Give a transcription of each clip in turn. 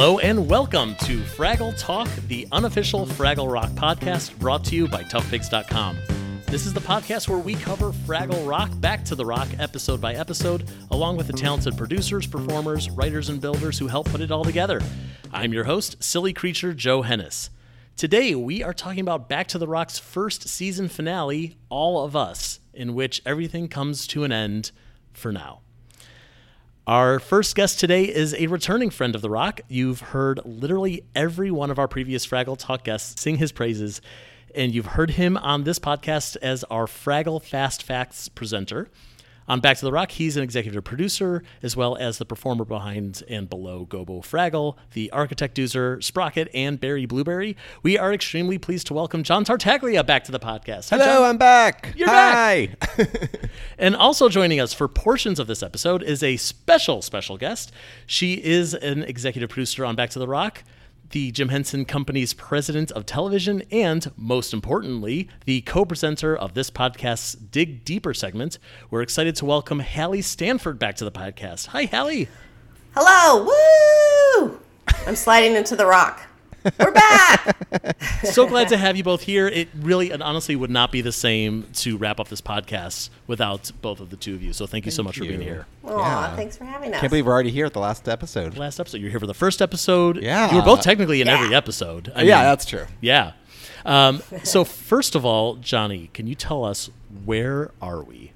Hello and welcome to Fraggle Talk, the unofficial Fraggle Rock podcast brought to you by ToughPigs.com. This is the podcast where we cover Fraggle Rock, Back to the Rock, episode by episode, along with the talented producers, performers, writers, and builders who help put it all together. I'm your host, silly creature Joe Hennis. Today, we are talking about Back to the Rock's first season finale, All of Us, in which everything comes to an end for now. Our first guest today is a returning friend of The Rock. You've heard literally every one of our previous Fraggle Talk guests sing his praises, and you've heard him on this podcast as our Fraggle Fast Facts presenter. On Back to the Rock, he's an executive producer, as well as the performer behind and below Gobo Fraggle, the architect Doozer, Sprocket, and Barry Blueberry. We are extremely pleased to welcome John Tartaglia back to the podcast. Hi, hello, John. I'm back. You're back. And also joining us for portions of this episode is a special, special guest. She is an executive producer on Back to the Rock, the Jim Henson Company's president of television, and, most importantly, the co-presenter of this podcast's Dig Deeper segment. We're excited to welcome Hallie Stanford back to the podcast. Hi, Hallie. Hello. Woo! I'm sliding into the rock. We're back. So glad to have you both here. It really and honestly would not be the same to wrap up this podcast without both of the two of you. So thank you so much for being here. Aw, yeah. Thanks for having us. Can't believe we're already here at the last episode. You were here for the first episode. Yeah. You were both technically in every episode. I mean, that's true. Yeah. So first of all, Johnny, can you tell us where are we?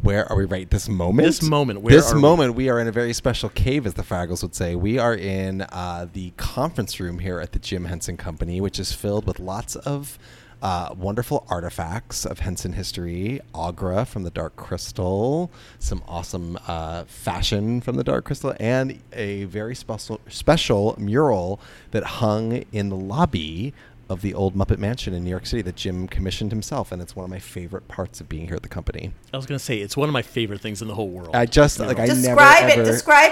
Where are we right this moment? We are in a very special cave, as the Fraggles would say. We are in the conference room here at the Jim Henson Company, which is filled with lots of wonderful artifacts of Henson history. Agra from the Dark Crystal, some awesome fashion from the Dark Crystal, and a very special mural that hung in the lobby of the old Muppet Mansion in New York City that Jim commissioned himself, and it's one of my favorite parts of being here at the company. I was going to say, it's one of my favorite things in the whole world. Describe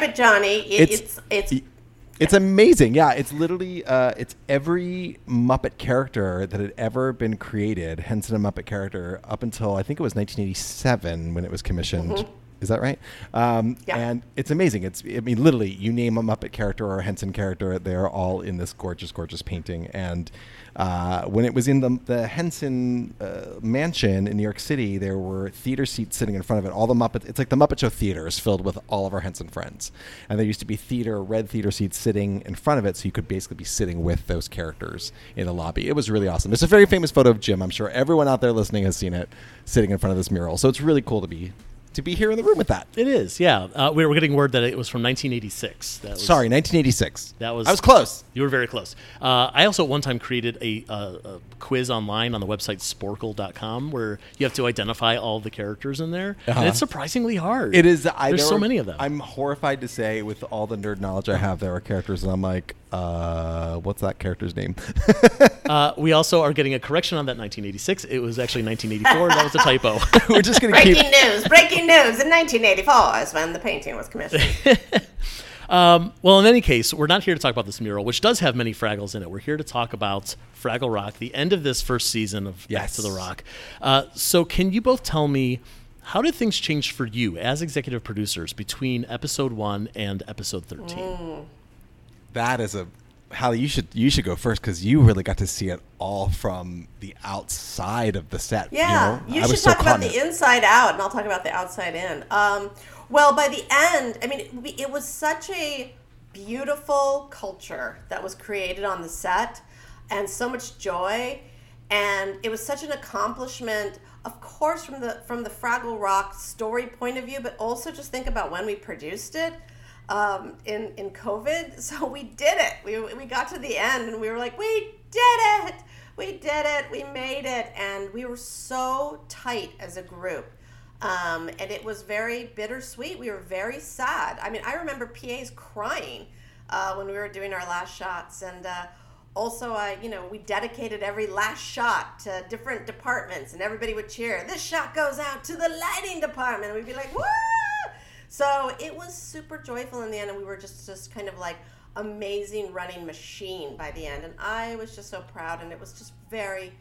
it, Johnny. It's amazing. Yeah, it's literally it's every Muppet character that had ever been created, Henson and Muppet character, up until I think it was 1987 when it was commissioned. Mm-hmm. Is that right? Yeah. And it's amazing. I mean, literally, you name a Muppet character or a Henson character, they're all in this gorgeous, gorgeous painting. And when it was in the Henson mansion in New York City, there were theater seats sitting in front of it. All the Muppets. It's like the Muppet Show theater is filled with all of our Henson friends. And there used to be red theater seats sitting in front of it. So you could basically be sitting with those characters in the lobby. It was really awesome. It's a very famous photo of Jim. I'm sure everyone out there listening has seen it sitting in front of this mural. So it's really cool to be here in the room with that. It is, yeah. We were getting word that it was from 1986. 1986. I was close. You were very close. I also at one time created a quiz online on the website Sporkle.com where you have to identify all the characters in there. Uh-huh. And it's surprisingly hard. It is. There's so many of them. I'm horrified to say, with all the nerd knowledge I have, there are characters and I'm like, what's that character's name? We also are getting a correction on that 1986. It was actually 1984. That was a typo. We're just going to keep... Breaking news. In 1984 is when the painting was commissioned. Well, in any case, we're not here to talk about this mural, which does have many Fraggles in it. We're here to talk about Fraggle Rock, the end of this first season of Back to the Rock. So can you both tell me, how did things change for you as executive producers between episode 1 and episode 13? That is Hallie, you should go first because you really got to see it all from the outside of the set. Yeah, you should talk about the inside out, and I'll talk about the outside in. Well, by the end, I mean, it was such a beautiful culture that was created on the set, and so much joy, and it was such an accomplishment. Of course, from the Fraggle Rock story point of view, but also just think about when we produced it. In COVID, so we did it. We got to the end and we were like, we did it, we made it, and we were so tight as a group, and it was very bittersweet. We were very sad. I mean, I remember PAs crying when we were doing our last shots, and also, we dedicated every last shot to different departments, and everybody would cheer, "This shot goes out to the lighting department," and we'd be like, "Woo!" So it was super joyful in the end, and we were just kind of like amazing running machine by the end. And I was just so proud, and it was just very,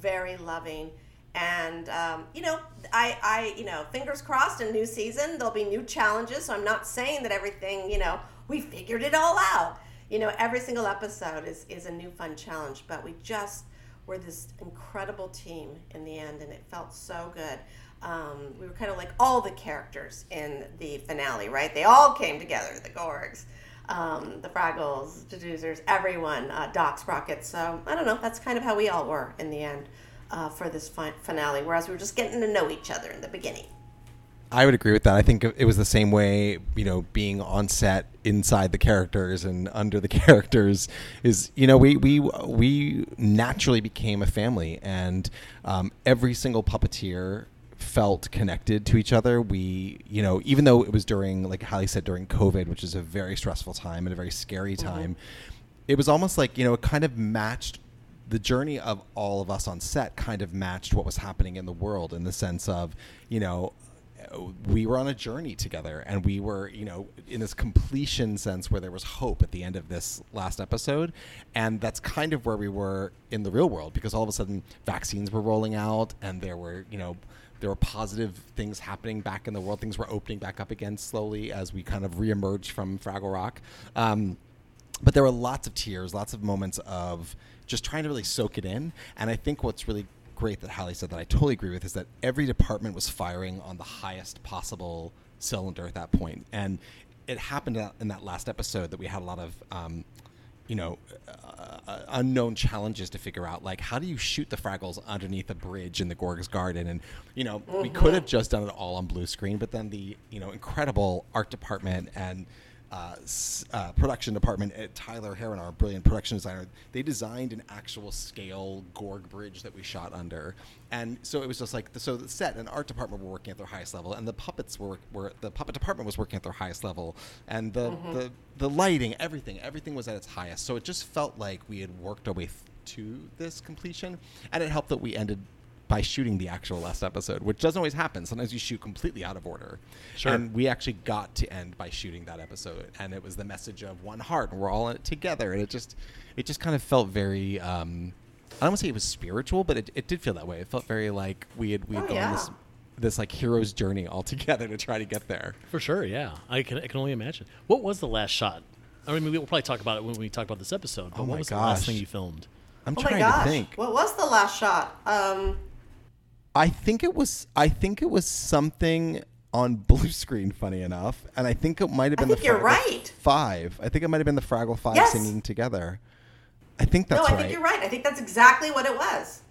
very loving. And, I fingers crossed, a new season, there'll be new challenges. So I'm not saying that everything, we figured it all out. You know, every single episode is a new fun challenge, but we just were this incredible team in the end, and it felt so good. We were kind of like all the characters in the finale, right? They all came together, the Gorgs, the Fraggles, the Doozers, everyone, Doc, Sprocket. So, I don't know, that's kind of how we all were in the end for this finale, whereas we were just getting to know each other in the beginning. I would agree with that. I think it was the same way, you know, being on set inside the characters and under the characters is, you know, we naturally became a family, and every single puppeteer felt connected to each other. We, you know, even though it was during, like Hallie said, during COVID, which is a very stressful time and a very scary time, it was almost like, you know, it kind of matched the journey of all of us on set, kind of matched what was happening in the world, in the sense of, you know, we were on a journey together, and we were, you know, in this completion sense where there was hope at the end of this last episode. And that's kind of where we were in the real world, because all of a sudden vaccines were rolling out, and there were, you know, there were positive things happening back in the world. Things were opening back up again slowly as we kind of reemerged from Fraggle Rock. But there were lots of tears, lots of moments of just trying to really soak it in. And I think what's really great that Hallie said, that I totally agree with, is that every department was firing on the highest possible cylinder at that point. And it happened in that last episode that we had a lot of unknown challenges to figure out, like, how do you shoot the Fraggles underneath a bridge in the Gorg's garden? And, you know, we could have just done it all on blue screen, but then the, you know, incredible art department and production department at Tyler Heron, our brilliant production designer, they designed an actual scale Gorg bridge that we shot under. And so it was just like, so the set and art department were working at their highest level, and the puppets were the puppet department was working at their highest level, and the lighting, everything was at its highest. So it just felt like we had worked our way to this completion, and it helped that we ended by shooting the actual last episode, which doesn't always happen. Sometimes you shoot completely out of order. Sure. And we actually got to end by shooting that episode. And it was the message of one heart, and we're all in it together. And it just kind of felt very, I don't want to say it was spiritual, but it did feel that way. It felt very like we had gone on this like hero's journey all together to try to get there. For sure, yeah. I can only imagine. What was the last shot? I mean, we'll probably talk about it when we talk about this episode, but what was the last thing you filmed? I'm trying to think. What was the last shot? I think it was something on blue screen, funny enough, and I think it might have been Fraggle Five. I think it might have been the Fraggle Five singing together. I think that's right. No, I think you're right. I think that's exactly what it was.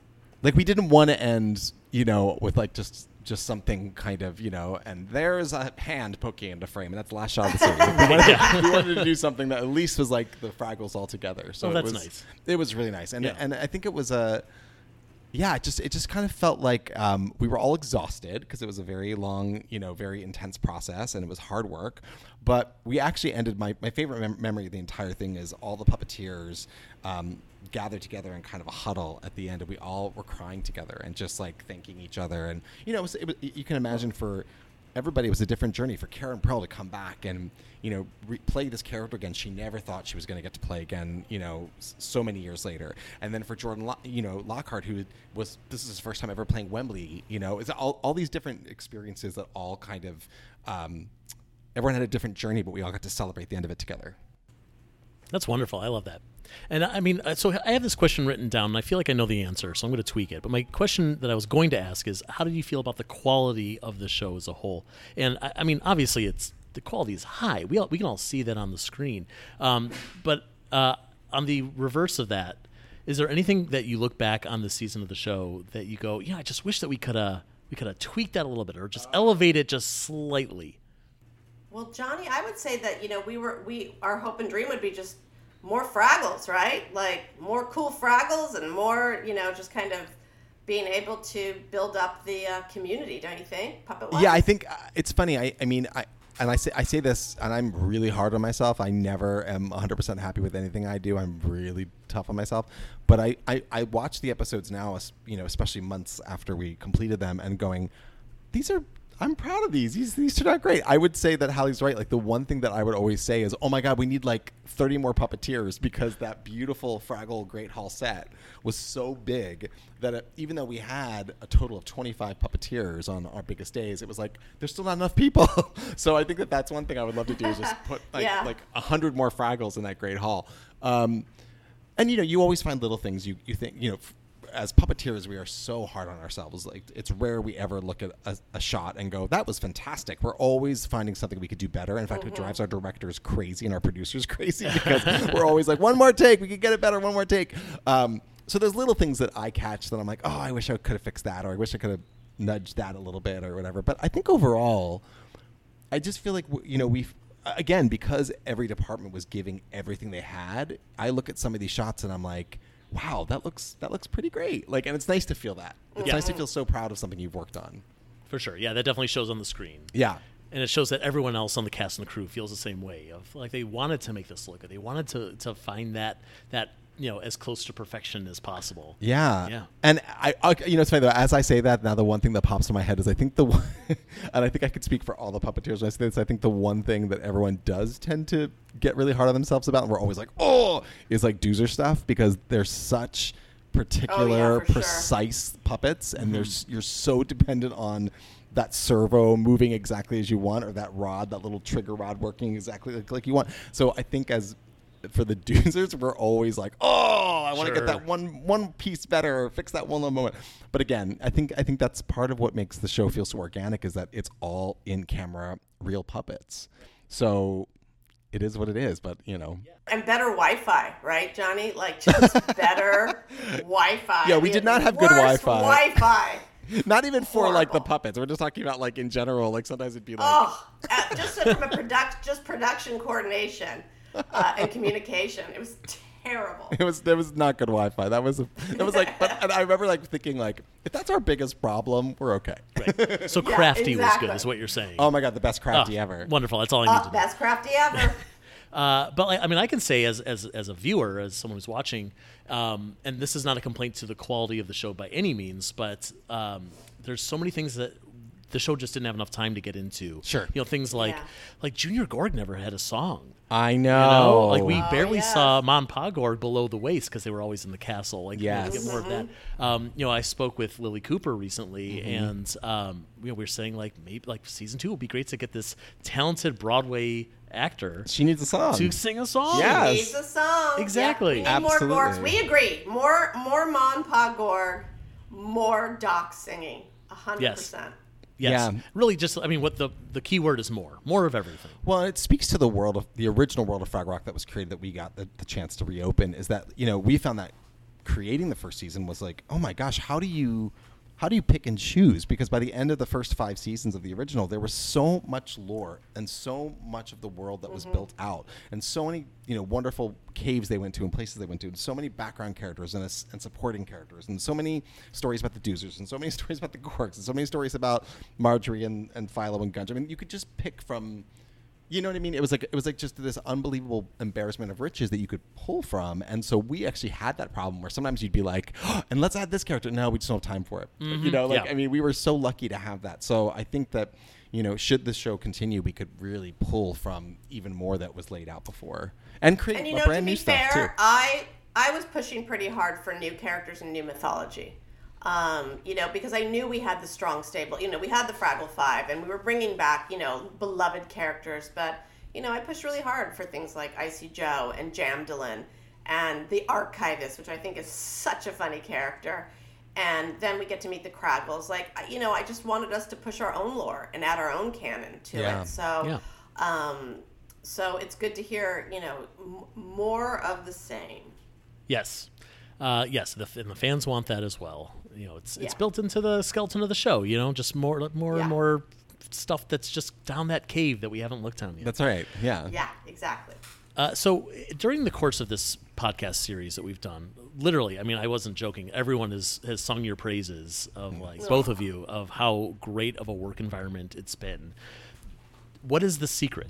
Like, we didn't want to end, you know, with like just something kind of, you know, and there's a hand poking into frame, and that's the last shot of the series. We wanted to do something that at least was like the Fraggles all together. So that's nice. It was really nice, and I think it was a. Yeah, it just kind of felt like we were all exhausted because it was a very long, you know, very intense process, and it was hard work. But we actually ended, my favorite memory of the entire thing is all the puppeteers gathered together in kind of a huddle at the end, and we all were crying together and just like thanking each other. And, you know, it was, you can imagine for everybody it was a different journey. For Karen Prell to come back and, you know, play this character again she never thought she was going to get to play again, you know, so many years later. And then for Jordan Lockhart, who was, this is his first time ever playing Wembley, you know, it's all these different experiences that all kind of, everyone had a different journey, but we all got to celebrate the end of it together. That's wonderful. I love that. And I mean, so I have this question written down, and I feel like I know the answer, so I'm going to tweak it. But my question that I was going to ask is, how did you feel about the quality of the show as a whole? And I mean, obviously, the quality is high. We can all see that on the screen. But on the reverse of that, is there anything that you look back on the season of the show that you go, yeah, I just wish that we could have tweaked that a little bit, or just elevate it just slightly? Well, Johnny, I would say that, you know, our hope and dream would be just more Fraggles, right? Like more cool Fraggles and more, you know, just kind of being able to build up the community, don't you think? Puppet-wise? Yeah, I think it's funny. I mean, I say this, and I'm really hard on myself. I never am 100% happy with anything I do. I'm really tough on myself. But I watch the episodes now, you know, especially months after we completed them, and going, these are I'm proud of these. These turned out great. I would say that Hallie's right. Like, the one thing that I would always say is, oh my God, we need like 30 more puppeteers, because that beautiful Fraggle Great Hall set was so big that it, even though we had a total of 25 puppeteers on our biggest days, it was like, there's still not enough people. So I think that that's one thing I would love to do is just put like 100 more Fraggles in that Great Hall. And, you know, you always find little things you think, you know, as puppeteers, we are so hard on ourselves. Like, it's rare we ever look at a shot and go, that was fantastic. We're always finding something we could do better. In fact, it drives our directors crazy and our producers crazy, because we're always like, one more take. We could get it better. One more take. So there's little things that I catch that I'm like, oh, I wish I could have fixed that, or I wish I could have nudged that a little bit or whatever. But I think overall, I just feel like, you know, we've, again, because every department was giving everything they had, I look at some of these shots and I'm like, wow, that looks pretty great. Like, and it's nice to feel that. It's nice to feel so proud of something you've worked on. For sure. Yeah, that definitely shows on the screen. Yeah. And it shows that everyone else on the cast and the crew feels the same way, of like, they wanted to make this look good. They wanted to find that, you know, as close to perfection as possible. Yeah. Yeah. And I you know, it's funny though, as I say that now, the one thing that pops in my head is, I think the one, and I think I could speak for all the puppeteers when I say this, I think the one thing that everyone does tend to get really hard on themselves about, and we're always like, oh, is like Doozer stuff, because they're such particular, precise puppets, and you're so dependent on that servo moving exactly as you want, or that rod, that little trigger rod working exactly like you want. So I think for the Doozers, we're always like, oh, I want to get that one piece better, or fix that one little moment. But again, I think that's part of what makes the show feel so organic, is that it's all in camera, real puppets. So it is what it is, but you know. And better Wi-Fi, right, Johnny? Like, just better Wi-Fi. Yeah, we did not have good Wi-Fi. Not even horrible for like the puppets. We're just talking about like in general. Like, sometimes it'd be like, oh, just from a production coordination. And communication, it was terrible. There was not good Wi-Fi. That was like, and I remember like thinking like, if that's our biggest problem, we're okay. Right. So Crafty was good, is what you're saying. Oh my God, the best Crafty ever. Wonderful. That's all I need to know. Best Crafty ever. But like, I mean, I can say as a viewer, as someone who's watching, and this is not a complaint to the quality of the show by any means, but there's so many things that the show just didn't have enough time to get into. Sure. You know, things like Junior Gorg never had a song. I know. You know? Like, we barely saw Mom Pa Gorg below the waist, because they were always in the castle. Like, you know, get more of that. You know, I spoke with Lily Cooper recently, and you know, we were saying like, maybe like season 2 would be great to get this talented Broadway actor. She needs a song. To sing a song. Yes. She needs a song. Exactly. Yeah, we need more Gorgs. We agree. More Mom Pa Gorg, more Doc singing. 100%. Yes. Yes. Yeah, really. Just, I mean, what the key word is more of everything. Well, it speaks to the world of the original world of Fraggle Rock that was created, that we got the chance to reopen. Is that, you know, we found that creating the first season was like, oh my gosh, how do you pick and choose? Because by the end of the first 5 seasons of the original, there was so much lore and so much of the world that was built out, and so many, you know, wonderful caves they went to and places they went to, and so many background characters and supporting characters, and so many stories about the Doozers, and so many stories about the Gorgs, and so many stories about Marjorie and Philo and Gunge. I mean, you could just pick from, you know what I mean? It was like just this unbelievable embarrassment of riches that you could pull from. And so we actually had that problem where sometimes you'd be like, oh, and let's add this character. No, we just don't have time for it. You know, like, I mean, we were so lucky to have that. So I think that, you know, should this show continue, we could really pull from even more that was laid out before and create and, you know, brand new stuff too. I was pushing pretty hard for new characters and new mythology. You know, because I knew we had the strong stable, you know, we had the Fraggle Five, and we were bringing back, you know, beloved characters, but, you know, I pushed really hard for things like Icy Joe and Jamdalin and the Archivist, which I think is such a funny character. And then we get to meet the Craggles. Like, you know, I just wanted us to push our own lore and add our own canon to it. So, so it's good to hear, you know, more of the same. Yes. Yes, and the fans want that as well. You know, it's built into the skeleton of the show. You know, just more and more stuff that's just down that cave that we haven't looked on yet. That's right. Yeah. Yeah. Exactly. So during the course of this podcast series that we've done, literally, I mean, I wasn't joking. Everyone has sung your praises of like both of you, of how great of a work environment it's been. What is the secret?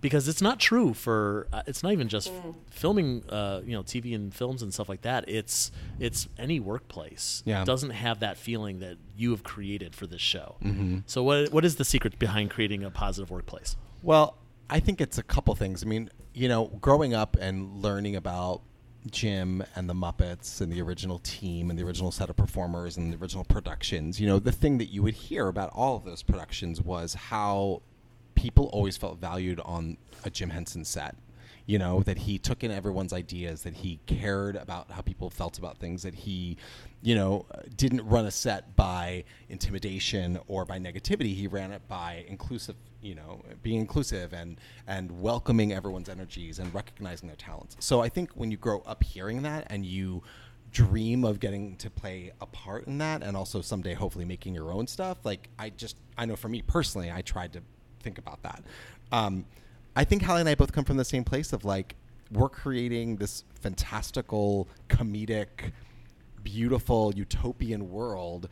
because it's not true for it's not even just filming, you know, TV and films and stuff like that. It's any workplace doesn't have that feeling that you have created for this show. Mm-hmm. So what is the secret behind creating a positive workplace? Well, I think it's a couple things. I mean, you know, growing up and learning about Jim and the Muppets and the original team and the original set of performers and the original productions, you know, the thing that you would hear about all of those productions was how people always felt valued on a Jim Henson set. You know, that he took in everyone's ideas, that he cared about how people felt about things, that he, you know, didn't run a set by intimidation or by negativity. He ran it by inclusive, you know, being inclusive and welcoming everyone's energies and recognizing their talents. So I think when you grow up hearing that and you dream of getting to play a part in that and also someday hopefully making your own stuff, like I know for me personally, I tried to think about that. I think Hallie and I both come from the same place of, like, we're creating this fantastical, comedic, beautiful, utopian world.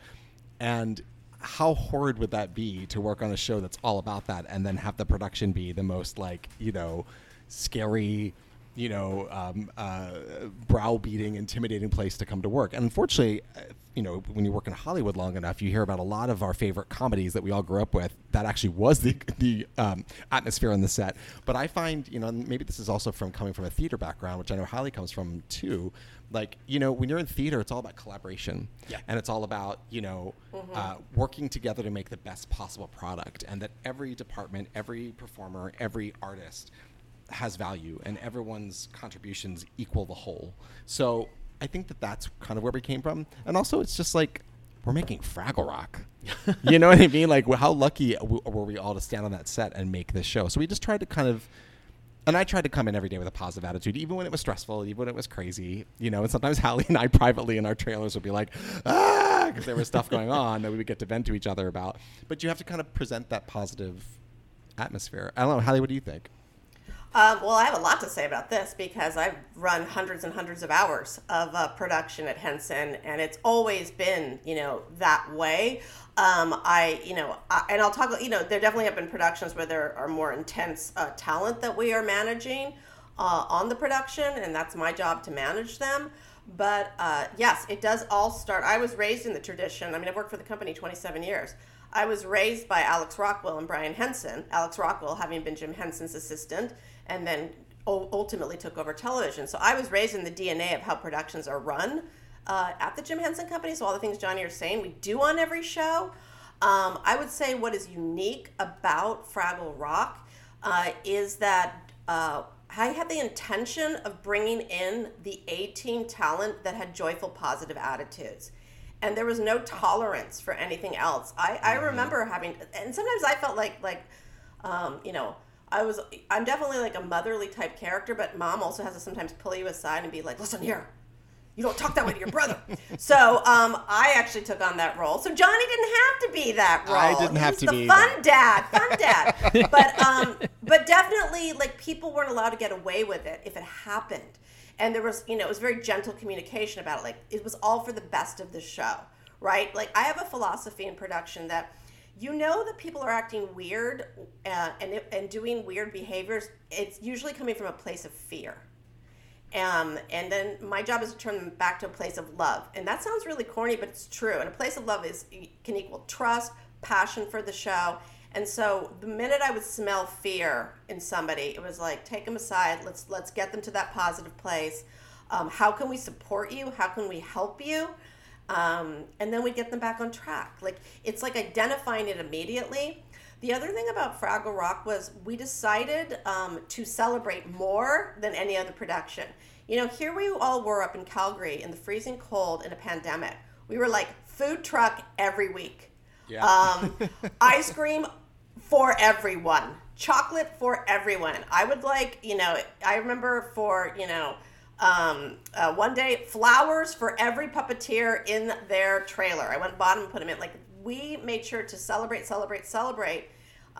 And how horrid would that be to work on a show that's all about that and then have the production be the most, like, you know, scary, you know, browbeating, intimidating place to come to work. And unfortunately, you know, when you work in Hollywood long enough, you hear about a lot of our favorite comedies that we all grew up with. That actually was the atmosphere on the set. But I find, you know, maybe this is also from coming from a theater background, which I know Hallie comes from too. Like, you know, when you're in theater, it's all about collaboration. Yeah. And it's all about, you know, working together to make the best possible product. And that every department, every performer, every artist has value. And everyone's contributions equal the whole. So I think that that's kind of where we came from. And also, it's just like, we're making Fraggle Rock. You know what I mean? Like, how lucky were we all to stand on that set and make this show? So we just tried to kind of... And I tried to come in every day with a positive attitude, even when it was stressful, even when it was crazy, you know. And sometimes Hallie and I privately in our trailers would be like, ah, because there was stuff going on that we would get to vent to each other about. But you have to kind of present that positive atmosphere. I don't know, Hallie, what do you think? Well, I have a lot to say about this because I've run hundreds and hundreds of hours of production at Henson, and it's always been, you know, that way. And I'll talk, you know, there definitely have been productions where there are more intense talent that we are managing on the production, and that's my job to manage them. But yes, it does all start. I was raised in the tradition. I mean, I've worked for the company 27 years. I was raised by Alex Rockwell and Brian Henson, Alex Rockwell having been Jim Henson's assistant and then ultimately took over television. So I was raised in the DNA of how productions are run at the Jim Henson Company. So all the things Johnny are saying we do on every show. I would say what is unique about Fraggle Rock is that I had the intention of bringing in the A-team talent that had joyful, positive attitudes. And there was no tolerance for anything else. I remember having, and sometimes I felt like you know, I'm definitely like a motherly type character, but mom also has to sometimes pull you aside and be like, listen here, you don't talk that way to your brother. So I actually took on that role. So Johnny didn't have to be that role. I didn't have to be. He's the fun dad. But definitely, like, people weren't allowed to get away with it if it happened. And there was, you know, it was very gentle communication about it. Like, it was all for the best of the show, right? Like, I have a philosophy in production that you know that people are acting weird and doing weird behaviors. It's usually coming from a place of fear. And then my job is to turn them back to a place of love. And that sounds really corny, but it's true. And a place of love can equal trust, passion for the show. And so the minute I would smell fear in somebody, it was like, take them aside. Let's get them to that positive place. How can we support you? How can we help you? And then we get them back on track. Like, it's like identifying it immediately. The other thing about Fraggle Rock was we decided to celebrate more than any other production. You know, here we all were up in Calgary in the freezing cold in a pandemic. We were like food truck every week. Yeah. Ice cream for everyone, chocolate for everyone. I would like, you know, I remember for, you know, one day, flowers for every puppeteer in their trailer. I went and bought them and put them in. Like, we made sure to celebrate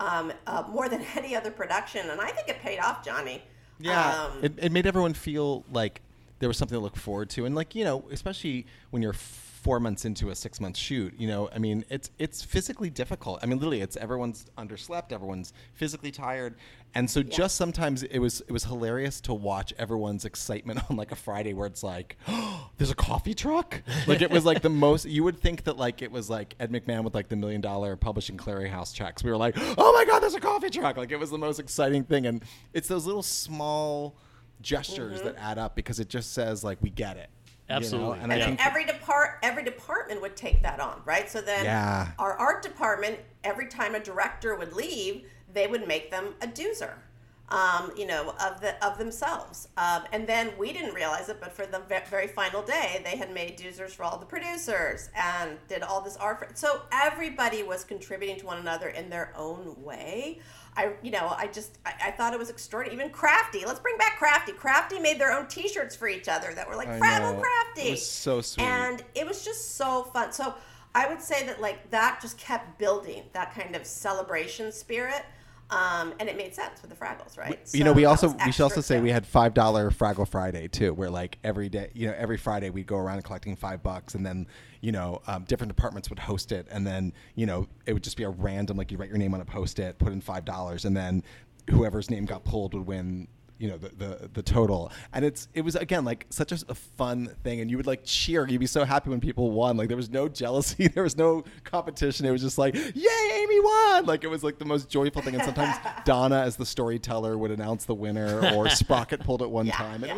more than any other production. And I think it paid off, Johnny. Yeah, it made everyone feel like there was something to look forward to. And, like, you know, especially when you're 4 months into a 6-month shoot, you know, I mean, it's physically difficult. I mean, literally, it's everyone's underslept, everyone's physically tired. And so just sometimes it was hilarious to watch everyone's excitement on like a Friday where it's like, oh, there's a coffee truck. Like it was like the most, you would think that like, it was like Ed McMahon with like the $1 million publishing clearinghouse checks. We were like, oh my God, there's a coffee truck. Like it was the most exciting thing. And it's those little small gestures that add up because it just says like, we get it. Absolutely. You know? And I think every department would take that on, right? So then our art department, every time a director would leave, they would make them a doozer, you know, of themselves. And then we didn't realize it, but for the very final day, they had made doozers for all the producers and did all this art. So everybody was contributing to one another in their own way. I thought it was extraordinary. Even Crafty, let's bring back Crafty. Crafty made their own T-shirts for each other that were like Fraggle Crafty. It was so sweet. And it was just so fun. So I would say that like that just kept building that kind of celebration spirit. And it made sense with the Fraggles, right? You know, we should also say we had $5 Fraggle Friday too, where like every day, you know, every Friday we'd go around collecting $5 and then, you know, different departments would host it. And then, you know, it would just be a random, like you write your name on a Post-it, put in $5 and then whoever's name got pulled would win, you know, the total. And it was again like such a fun thing, and you would like cheer, you'd be so happy when people won. Like there was no jealousy, there was no competition. It was just like, yay, Amy won. Like it was like the most joyful thing. And sometimes Donna as the storyteller would announce the winner, or Sprocket pulled at one time. And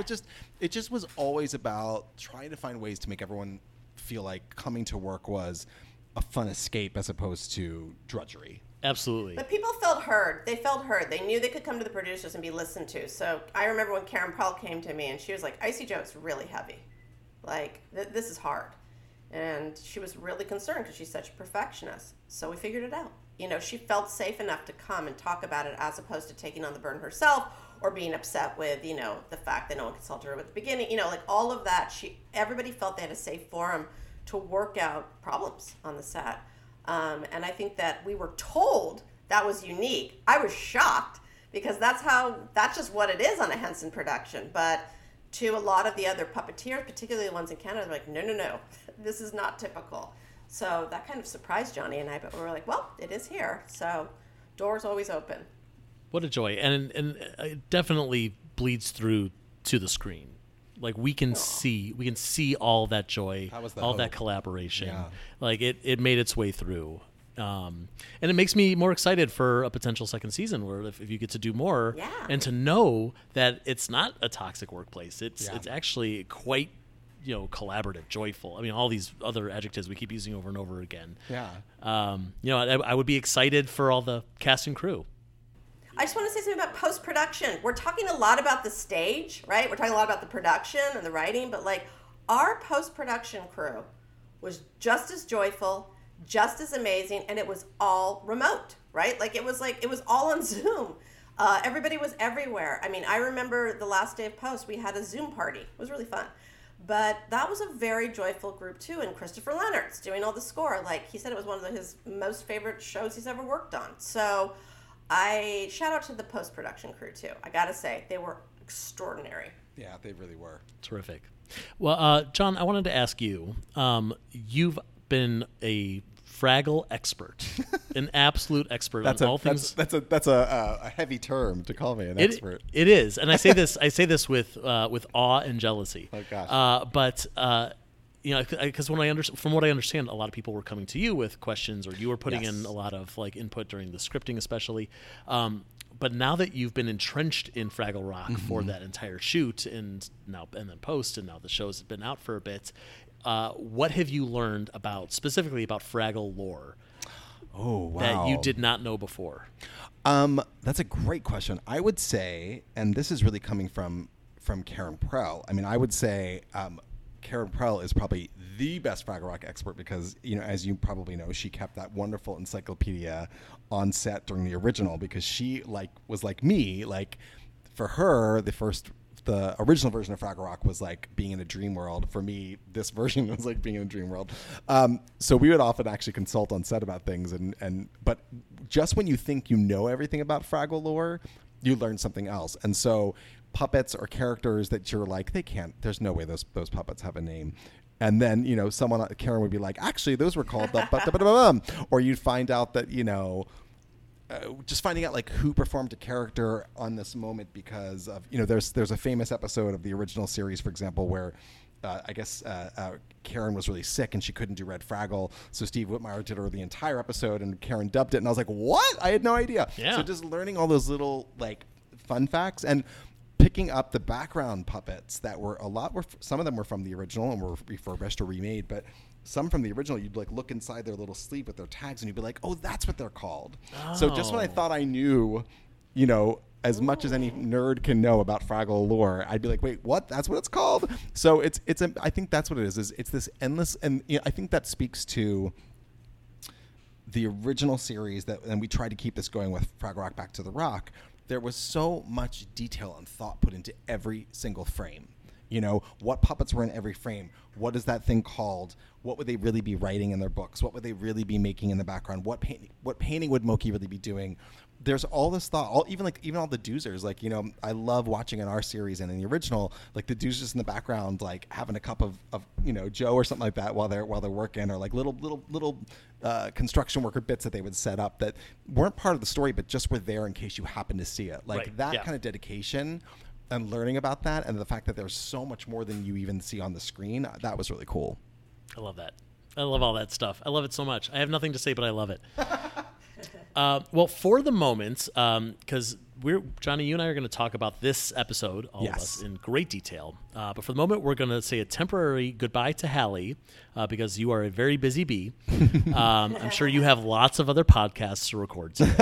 it just was always about trying to find ways to make everyone feel like coming to work was a fun escape as opposed to drudgery. Absolutely. But people felt heard. They felt heard. They knew they could come to the producers and be listened to. So I remember when Karen Prell came to me and she was like, Icy Joe's really heavy. Like, this is hard. And she was really concerned because she's such a perfectionist. So we figured it out. You know, she felt safe enough to come and talk about it as opposed to taking on the burden herself or being upset with, you know, the fact that no one consulted her at the beginning. You know, like all of that. Everybody felt they had a safe forum to work out problems on the set. And I think that we were told that was unique. I was shocked because that's just what it is on a Henson production. But to a lot of the other puppeteers, particularly the ones in Canada, they're like, no, this is not typical. So that kind of surprised Johnny and I, but we were like, well, it is here. So doors always open. What a joy. And it definitely bleeds through to the screen. Like we can see all that joy, that collaboration. Yeah. Like it made its way through, and it makes me more excited for a potential second season where if you get to do more and to know that it's not a toxic workplace, it's actually quite, you know, collaborative, joyful. I mean, all these other adjectives we keep using over and over again. Yeah. You know, I would be excited for all the cast and crew. I just want to say something about post-production. We're talking a lot about the stage, right? We're talking a lot about the production and the writing, but like our post-production crew was just as joyful, just as amazing, and it was all remote, right? Like it was all on Zoom. Everybody was everywhere. I mean, I remember the last day of post, we had a Zoom party. It was really fun. But that was a very joyful group too, and Christopher Leonard's doing all the score. Like he said it was one of his most favorite shows he's ever worked on. So I shout out to the post-production crew too. I gotta say, they were extraordinary. Yeah, they really were. Terrific. Well, John, I wanted to ask you, you've been a Fraggle expert, an absolute expert on all things. That's a heavy term to call me an expert. It is, and I say this with awe and jealousy. Oh gosh. You know, because from what I understand, a lot of people were coming to you with questions, or you were putting in a lot of like input during the scripting, especially. But now that you've been entrenched in Fraggle Rock for that entire shoot, and then post, and now the show's been out for a bit, what have you learned specifically about Fraggle lore? Oh wow! That you did not know before. That's a great question. I would say, and this is really coming from Karen Prell. I mean, I would say. Karen Prell is probably the best Fraggle Rock expert because, you know, as you probably know, she kept that wonderful encyclopedia on set during the original because she was like me, for her, the original version of Fraggle Rock was like being in a dream world. For me, this version was like being in a dream world. So we would often actually consult on set about things, but just when you think you know everything about Fraggle lore, you learn something else. And so puppets or characters that you're like, there's no way those puppets have a name. And then, you know, someone, Karen would be like, actually, those were called the or you'd find out that, you know, just finding out like who performed a character on this moment because of, you know, there's a famous episode of the original series, for example, where I guess Karen was really sick and she couldn't do Red Fraggle. So Steve Whitmire did her the entire episode and Karen dubbed it. And I was like, what? I had no idea. Yeah. So just learning all those little like fun facts and picking up the background puppets that were a lot were some of them were from the original and were refurbished or remade, but some from the original you'd like look inside their little sleeve with their tags and you'd be like, oh, that's what they're called. Oh. So just when I thought I knew, you know, as much as any nerd can know about Fraggle lore, I'd be like, wait, what? That's what it's called? So it's I think that's what it is it's this endless, and you know, I think that speaks to the original series that, and we tried to keep this going with Fraggle Rock Back to the Rock. There was so much detail and thought put into every single frame. You know, what puppets were in every frame? What is that thing called? What would they really be writing in their books? What would they really be making in the background? What painting would Moki really be doing? There's all this thought, even all the Doozers. Like, you know, I love watching in our series and in the original, like the Doozers in the background, like having a cup of you know, Joe or something like that while they're working, or like little construction worker bits that they would set up that weren't part of the story, but just were there in case you happened to see it. Like kind of dedication and learning about that, and the fact that there's so much more than you even see on the screen, that was really cool. I love that. I love all that stuff. I love it so much. I have nothing to say, but I love it. Well, for the moment, because Johnny, you and I are going to talk about this episode, all of us, in great detail. But for the moment, we're going to say a temporary goodbye to Hallie, because you are a very busy bee. I'm sure you have lots of other podcasts to record today.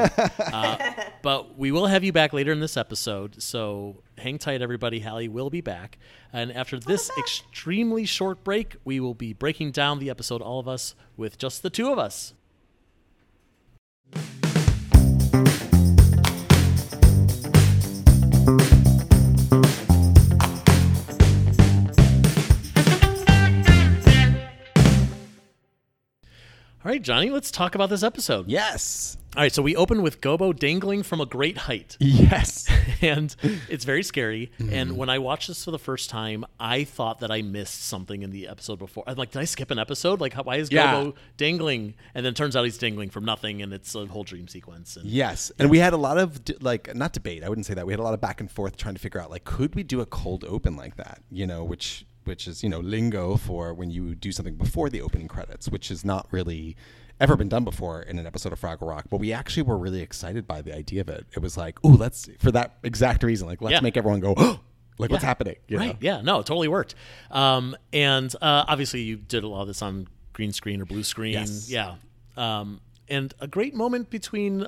But we will have you back later in this episode, so hang tight, everybody. Hallie will be back. And after this extremely short break, we will be breaking down the episode, all of us, with just the two of us. All right, Johnny, let's talk about this episode. Yes. All right, so we open with Gobo dangling from a great height. Yes. And it's very scary. Mm-hmm. And when I watched this for the first time, I thought that I missed something in the episode before. I'm like, did I skip an episode? Like, why is Gobo dangling? And then it turns out he's dangling from nothing, and it's a whole dream sequence. And, yes. Yeah. And we had a lot of, like, not debate. I wouldn't say that. We had a lot of back and forth trying to figure out, like, could we do a cold open like that, you know, which is, you know, lingo for when you do something before the opening credits, which is not really ever been done before in an episode of Fraggle Rock. But we actually were really excited by the idea of it. It was like, ooh, let's, for that exact reason, like, let's make everyone go, oh, like, what's happening? You right. know? Yeah. No, it totally worked. And obviously you did a lot of this on green screen or blue screen. Yes. Yeah. And a great moment between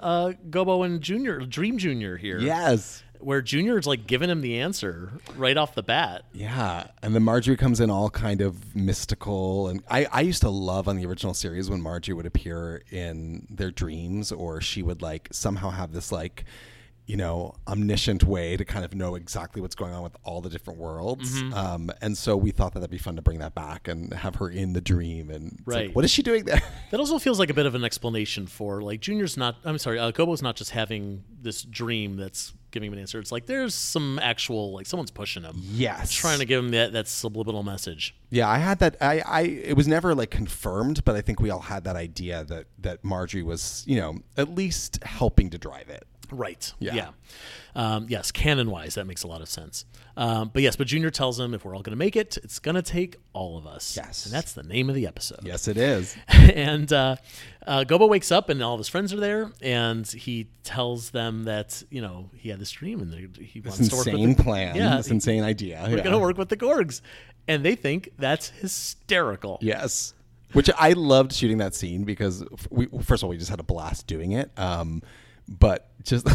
Gobo and Junior, Dream Junior here. Yes. Where Junior's like giving him the answer right off the bat. Yeah. And then Marjorie comes in all kind of mystical. And I used to love on the original series when Marjorie would appear in their dreams, or she would like somehow have this like, you know, omniscient way to kind of know exactly what's going on with all the different worlds. Mm-hmm. And so we thought that that'd be fun to bring that back and have her in the dream. And it's like, what is she doing there? That also feels like a bit of an explanation for like Junior's not, I'm sorry, Gobo's not just having this dream that's giving him an answer. It's like there's some actual, like someone's pushing him. Yes. Trying to give him that subliminal message. Yeah, I had that. It was never like confirmed, but I think we all had that idea that Marjorie was, you know, at least helping to drive it. Right. Yeah. Yes. Canon-wise, that makes a lot of sense. But Junior tells him if we're all going to make it, it's going to take all of us. Yes. And that's the name of the episode. Yes, it is. And Gobo wakes up and all of his friends are there, and he tells them that, you know, he had this dream and he wants to work with insane plan. Yeah. This insane idea. We're going to work with the Gorgs. And they think that's hysterical. Yes. Which I loved shooting that scene because, first of all, we just had a blast doing it. But just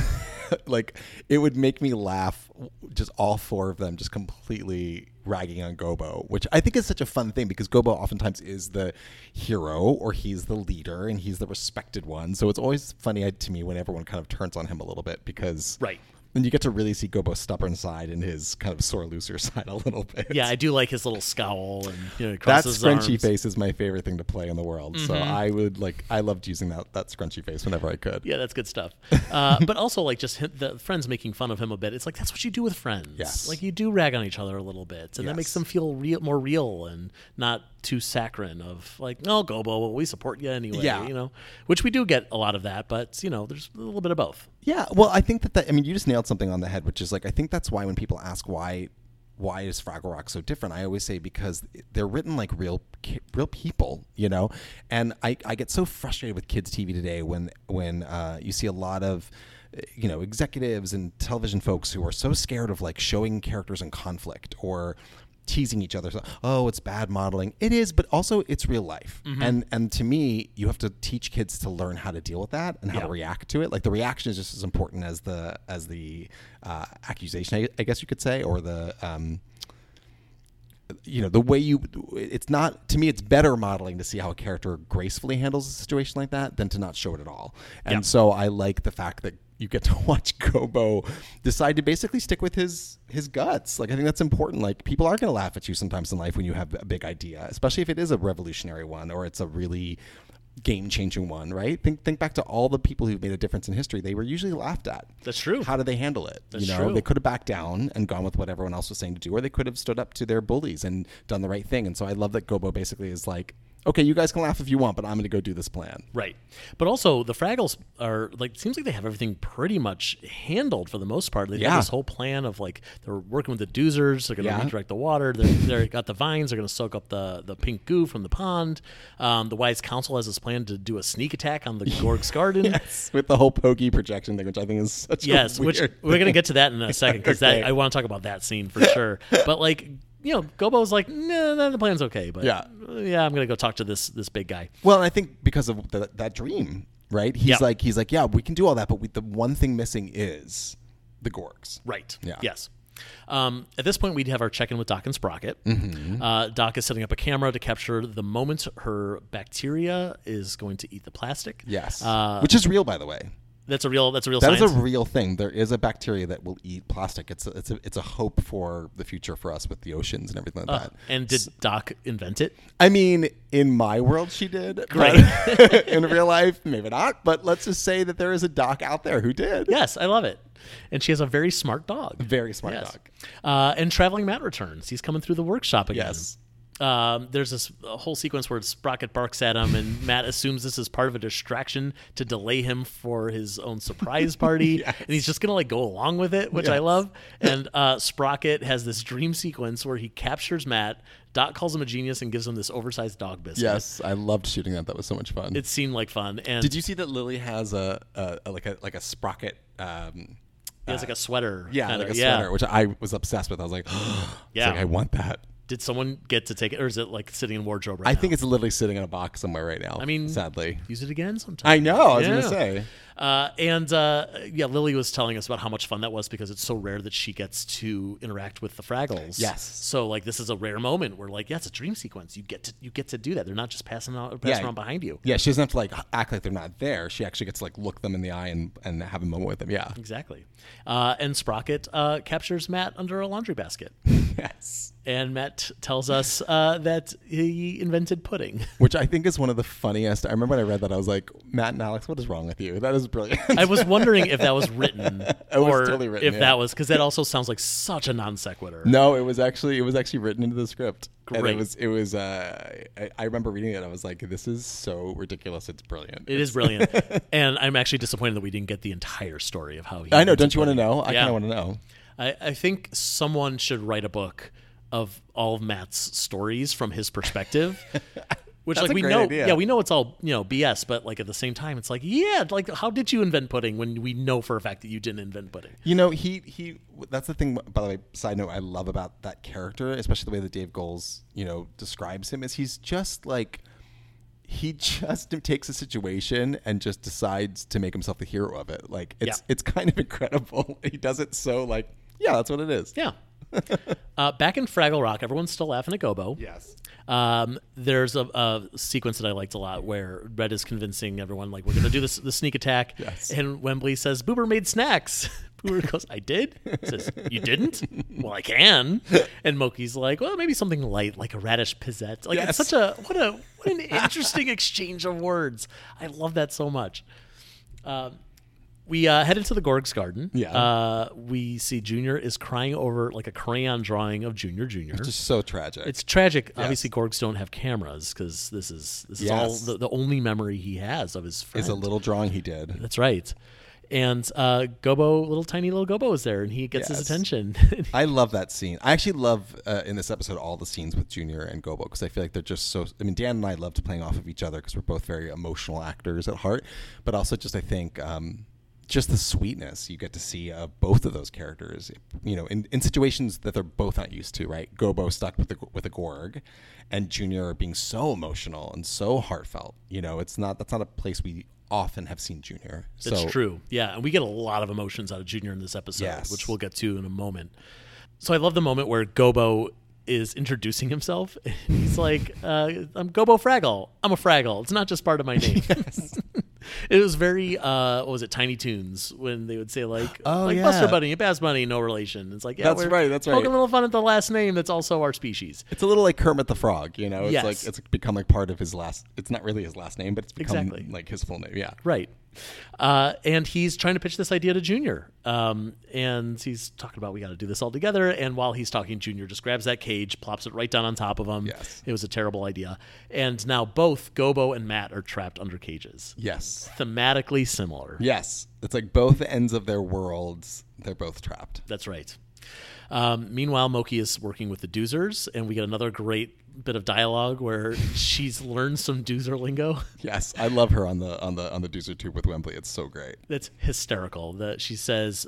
like it would make me laugh, just all four of them just completely ragging on Gobo, which I think is such a fun thing because Gobo oftentimes is the hero or he's the leader and he's the respected one. So it's always funny to me when everyone kind of turns on him a little bit because Then you get to really see Gobo's stubborn side and his kind of sore loser side a little bit. Yeah, I do like his little scowl and across his arms. That scrunchy face is my favorite thing to play in the world. Mm-hmm. So I loved using that scrunchy face whenever I could. Yeah, that's good stuff. But also just the friends making fun of him a bit. It's like that's what you do with friends. Yes. You do rag on each other a little bit, and that makes them feel more real and not too saccharine of oh, Gobo, well, we support you anyway. Yeah. Which we do get a lot of that, but there's a little bit of both. Yeah, well, I think you just nailed something on the head, which is I think that's why when people ask why is Fraggle Rock so different, I always say because they're written like real people, and I get so frustrated with kids TV today when you see a lot of executives and television folks who are so scared of showing characters in conflict or teasing each other. So, oh, it's bad modeling. It is, but also it's real life. Mm-hmm. And to me, you have to teach kids to learn how to deal with that and how to react to it. The reaction is just as important as the accusation, I guess you could say, or the the way it's not, to me, it's better modeling to see how a character gracefully handles a situation like that than to not show it at all. And so I like the fact that you get to watch Gobo decide to basically stick with his guts. I think that's important. People are going to laugh at you sometimes in life when you have a big idea, especially if it is a revolutionary one or it's a really game-changing one, right? Think back to all the people who've made a difference in history. They were usually laughed at. That's true. How did they handle it? That's true. They could have backed down and gone with what everyone else was saying to do, or they could have stood up to their bullies and done the right thing. And so I love that Gobo basically is okay, you guys can laugh if you want, but I'm going to go do this plan. Right. But also, the Fraggles are, seems like they have everything pretty much handled for the most part. They have this whole plan of, they're working with the Doozers. They're going to redirect the water. They've got the vines. They're going to soak up the pink goo from the pond. The Wise Council has this plan to do a sneak attack on the Gorg's garden. Yes, with the whole Pogi projection thing, which I think is such a weird thing. We're going to get to that in a second, because I want to talk about that scene for sure. But, Gobo's no, the plan's okay, but I'm going to go talk to this big guy. Well, and I think because of that dream, right? He's yeah, we can do all that, but the one thing missing is the Gorgs. Right. Yeah. Yes. At this point, we'd have our check-in with Doc and Sprocket. Mm-hmm. Doc is setting up a camera to capture the moment her bacteria is going to eat the plastic. Yes. Which is real, by the way. That's a real science. That is a real thing. There is a bacteria that will eat plastic. It's a hope for the future for us with the oceans and everything like that. And did Doc invent it? I mean, in my world, she did. Right. In real life, maybe not. But let's just say that there is a Doc out there who did. Yes, I love it. And she has a very smart dog. Very smart dog. And Traveling Matt returns. He's coming through the workshop again. Yes. There's a whole sequence where Sprocket barks at him, and Matt assumes this is part of a distraction to delay him for his own surprise party, and he's just gonna go along with it, which I love. And Sprocket has this dream sequence where he captures Matt. Doc calls him a genius and gives him this oversized dog biscuit. Yes, I loved shooting that. That was so much fun. It seemed like fun. And did you see that Lily has a Sprocket? He has a sweater. Yeah, kinda, a sweater, which I was obsessed with. I was like, I want that. Did someone get to take it, or is it sitting in wardrobe right now? I think it's literally sitting in a box somewhere right now. I mean, sadly. Use it again sometime. I know. I was going to say. Lily was telling us about how much fun that was because it's so rare that she gets to interact with the Fraggles. Yes. So this is a rare moment where it's a dream sequence. You get to do that. They're not just passing around behind you. Yeah. She doesn't have to act like they're not there. She actually gets to look them in the eye and have a moment with them. Yeah. Exactly. And Sprocket captures Matt under a laundry basket. Yes. And Matt tells us that he invented pudding. Which I think is one of the funniest. I remember when I read that, I was like, Matt and Alex, what is wrong with you? That is brilliant. I was wondering if that was written. That was, because that also sounds like such a non sequitur. No, it was actually written into the script. Great. And I remember reading it and I was like, this is so ridiculous. It's brilliant. It is brilliant. And I'm actually disappointed that we didn't get the entire story of how he. I know. Don't you want to know? I kind of want to know. I think someone should write a book of all of Matt's stories from his perspective, which that's a great idea. Yeah, we know it's all BS, but at the same time, it's how did you invent pudding when we know for a fact that you didn't invent pudding? He that's the thing. By the way, side note, I love about that character, especially the way that Dave Goles describes him, is he's just he just takes a situation and just decides to make himself the hero of it. It's kind of incredible. He does it so that's what it is. Yeah. Back in Fraggle Rock, everyone's still laughing at Gobo. Yes. There's a sequence that I liked a lot where Red is convincing everyone we're going to do the sneak attack. Yes. And Wembley says, Boober made snacks. Boober goes, I did? He says, you didn't? Well, I can. And Moki's like, well, maybe something light, like a radish pizzette. Like, yes. It's such what an interesting exchange of words. I love that so much. We head into the Gorg's garden. Yeah. We see Junior is crying over like a crayon drawing of Junior. It's just so tragic. It's tragic. Yes. Obviously, Gorgs don't have cameras because this is all the only memory he has of his friend. It's a little drawing he did. That's right. And Gobo, little Gobo is there, and he gets his attention. I love that scene. I actually love, in this episode, all the scenes with Junior and Gobo, because I feel like they're just so... I mean, Dan and I loved playing off of each other because we're both very emotional actors at heart, but also just, I think... just the sweetness you get to see both of those characters, you know, in situations that they're both not used to, right? Gobo stuck with a Gorg, and Junior being so emotional and so heartfelt. You know, that's not a place we often have seen Junior. That's true. Yeah, and we get a lot of emotions out of Junior in this episode, which we'll get to in a moment. So I love the moment where Gobo is introducing himself. He's like, I'm Gobo Fraggle. I'm a Fraggle. It's not just part of my name. Yes. It was very, what was it, Tiny Toons, when they would say, like, Buster Bunny and Baz Bunny, no relation. It's like, yeah, that's right. Poking a little fun at the last name that's also our species. It's a little like Kermit the Frog, you know? It's like, it's become like part of his last, it's not really his last name, but it's become like his full name, yeah. Right. And he's trying to pitch this idea to Junior. And he's talking about, we got to do this all together. And while he's talking, Junior just grabs that cage, plops it right down on top of him. Yes. It was a terrible idea. And now both Gobo and Matt are trapped under cages. Yes. Thematically similar. Yes. It's like both ends of their worlds, they're both trapped. That's right. Meanwhile, Moki is working with the Doozers, and we get another great bit of dialogue where she's learned some Doozer lingo. Yes, I love her on the Doozer tube with Wembley. It's so great. That's hysterical. She says,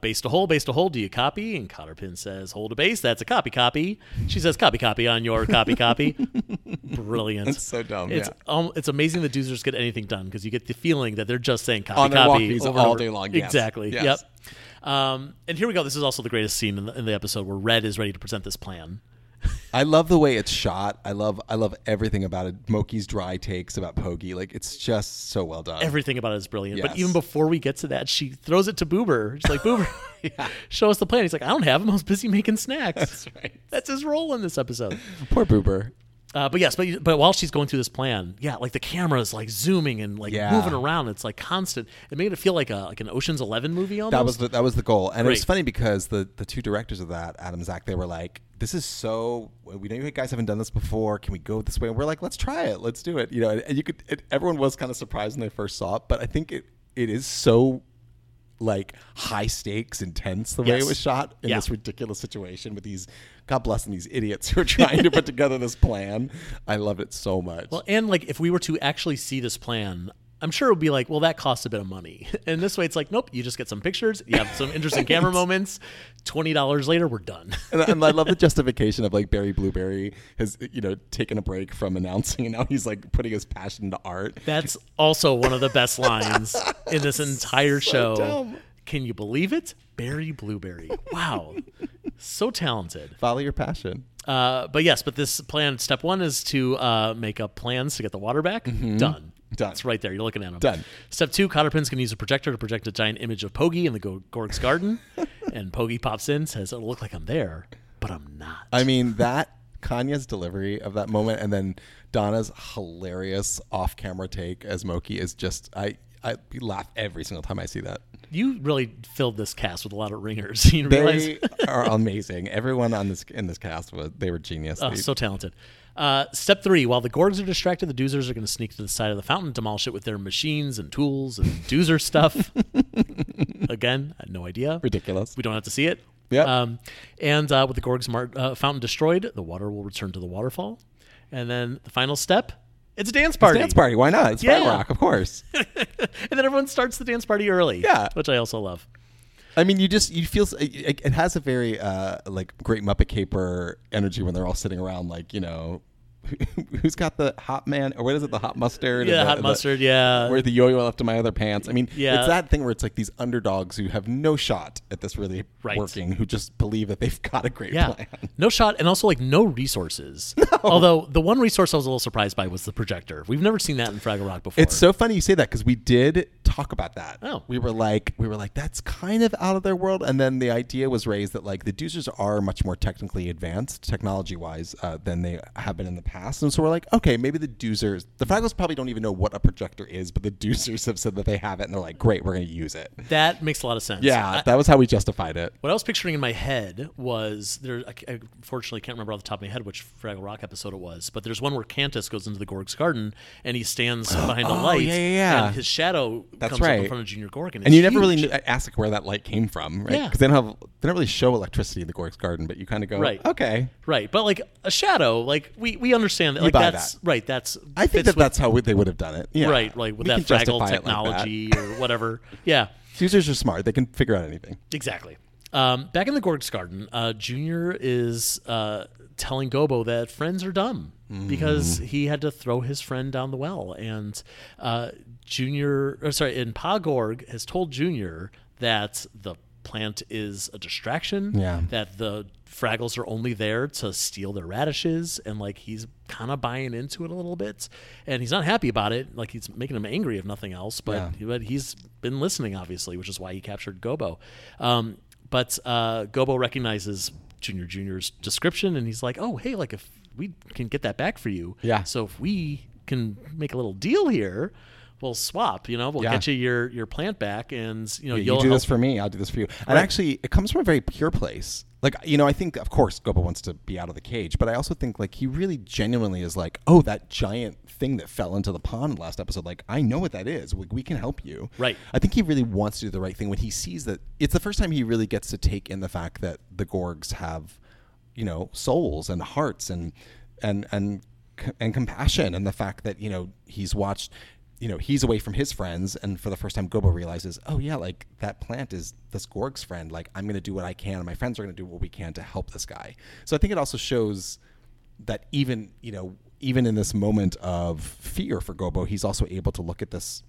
"Base to hole. Do you copy?" And Cotterpin says, "Hole to base. That's a copy." She says, "Copy on your copy." Brilliant. It's so dumb. It's amazing the Doozers get anything done because you get the feeling that they're just saying copy all day long. Yes. Exactly. Yes. Yep. And here we go. This is also the greatest scene in the episode where Red is ready to present this plan. I love the way it's shot. I love everything about it. Moki's dry takes about Pogi. Like, it's just so well done. Everything about it is brilliant. Yes. But even before we get to that, she throws it to Boober. She's like, Boober, show us the plan. He's like, I don't have him. I was busy making snacks. That's right. That's his role in this episode. Poor Boober. But while she's going through this plan, like the camera's like zooming and like moving around. It's like constant. It made it feel like an Ocean's 11 movie almost. That was the goal. And It was funny because the two directors of that, Adam and Zach, they were like, this is so, we know you guys haven't done this before. Can we go this way? And we're like, let's try it. Let's do it. You know, and you could, everyone was kind of surprised when they first saw it, but I think it is so like high stakes and tense the way it was shot in this ridiculous situation with these, God bless them, these idiots who are trying to put together this plan. I love it so much. Well, and like if we were to actually see this plan, I'm sure it would be like, well, that costs a bit of money. And this way it's like, nope, you just get some pictures, you have some interesting camera moments, $20 later, we're done. And I love the justification of like Barry Blueberry has, you know, taken a break from announcing and now he's like putting his passion into art. That's also one of the best lines in this entire show. Dumb. Can you believe it? Barry Blueberry. Wow. So talented. Follow your passion. But this plan, step one is to make up plans to get the water back. Mm-hmm. Done. It's right there. You're looking at him. Done. Step two, Cotterpin's going to use a projector to project a giant image of Pogi in the Gorg's garden. And Pogi pops in and says, it'll look like I'm there, but I'm not. I mean, that Kanye's delivery of that moment and then Donna's hilarious off-camera take as Moki is just, I laugh every single time I see that. You really filled this cast with a lot of ringers. They are amazing. Everyone in this cast, they were genius. Oh, so talented. Step three, while the Gorgs are distracted, the Doozers are going to sneak to the side of the fountain and demolish it with their machines and tools and Doozer stuff. Again, I had no idea. Ridiculous. We don't have to see it. Yeah. And with the Gorgs fountain destroyed, the water will return to the waterfall. And then the final step, it's a dance party. Why not? It's Fraggle Rock, of course. And then everyone starts the dance party early. Yeah. Which I also love. I mean, you feel it has a very like Great Muppet Caper energy when they're all sitting around, like, you know, who's got the hot man or what is it, the hot mustard? Yeah, hot mustard. Where the yo-yo left in my other pants. I mean, it's that thing where it's like these underdogs who have no shot at this really working, who just believe that they've got a great plan. No shot, and also like no resources. No. Although the one resource I was a little surprised by was the projector. We've never seen that in Fraggle Rock before. It's so funny you say that because we did talk about that. Oh. We were like, that's kind of out of their world. And then the idea was raised that like the Doozers are much more technically advanced technology-wise than they have been in the past. And so we're like, okay, maybe the Doozers, the Fraggles probably don't even know what a projector is, but the Doozers have said that they have it and they're like, great, we're going to use it. That makes a lot of sense. Yeah, that was how we justified it. What I was picturing in my head was, I unfortunately can't remember off the top of my head which Fraggle Rock episode it was, but there's one where Cantus goes into the Gorg's garden and he stands behind a light and his shadow comes up in front of Junior Gorg. And you never really ask where that light came from, right? Because they don't really show electricity in the Gorg's garden, but you kind of go, okay. Right, but like a shadow, like we understand that. Like that's that. Right, that's... I think that's how they would have done it. Yeah. Right, with that Fraggle technology like or whatever. Yeah. Users are smart. They can figure out anything. Exactly. Back in the Gorg's garden, Junior is telling Gobo that friends are dumb because he had to throw his friend down the well. And Pa Gorg has told Junior that the plant is a distraction, that the Fraggles are only there to steal their radishes, and like he's kind of buying into it a little bit, and he's not happy about it. Like he's making him angry if nothing else, but he's been listening obviously, which is why he captured Gobo. But Gobo recognizes Junior's description, and he's like, oh hey, like if we can get that back for you, so if we can make a little deal here, we'll swap, we'll get you your plant back, and you'll do this for me, I'll do this for you. And actually, it comes from a very pure place. Like, I think, of course, Gobo wants to be out of the cage, but I also think, like, he really genuinely is like, oh, that giant thing that fell into the pond last episode, like, I know what that is. We can help you. Right. I think he really wants to do the right thing when he sees that. It's the first time he really gets to take in the fact that the Gorgs have, souls and hearts and compassion, and the fact that, he's watched... he's away from his friends, and for the first time, Gobo realizes, oh yeah, like that plant is this Gorg's friend. Like I'm going to do what I can, and my friends are going to do what we can to help this guy. So I think it also shows that even in this moment of fear for Gobo, he's also able to look at the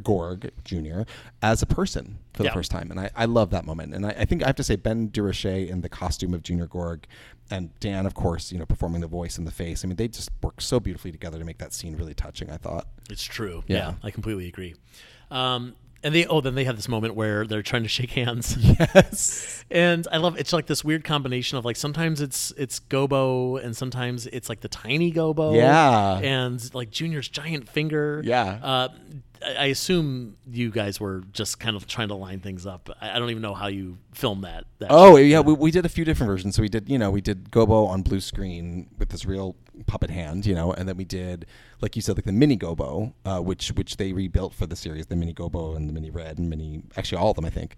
Gorg Junior as a person for the first time. And I love that moment. And I think I have to say Ben Durache in the costume of Junior Gorg, and Dan, of course, performing the voice and the face. I mean, they just work so beautifully together to make that scene really touching, I thought. It's true. Yeah, I completely agree. And then they have this moment where they're trying to shake hands. Yes. And I love, it's like this weird combination of like, sometimes it's Gobo and sometimes it's like the tiny Gobo. Yeah. And like Junior's giant finger. Yeah. I assume you guys were just kind of trying to line things up. I don't even know how you filmed that. We did a few different versions. So we did Gobo on blue screen with this real puppet hand, and then we did, like you said, like the mini Gobo, which they rebuilt for the series, the mini Gobo and the mini Red and mini, actually all of them, I think.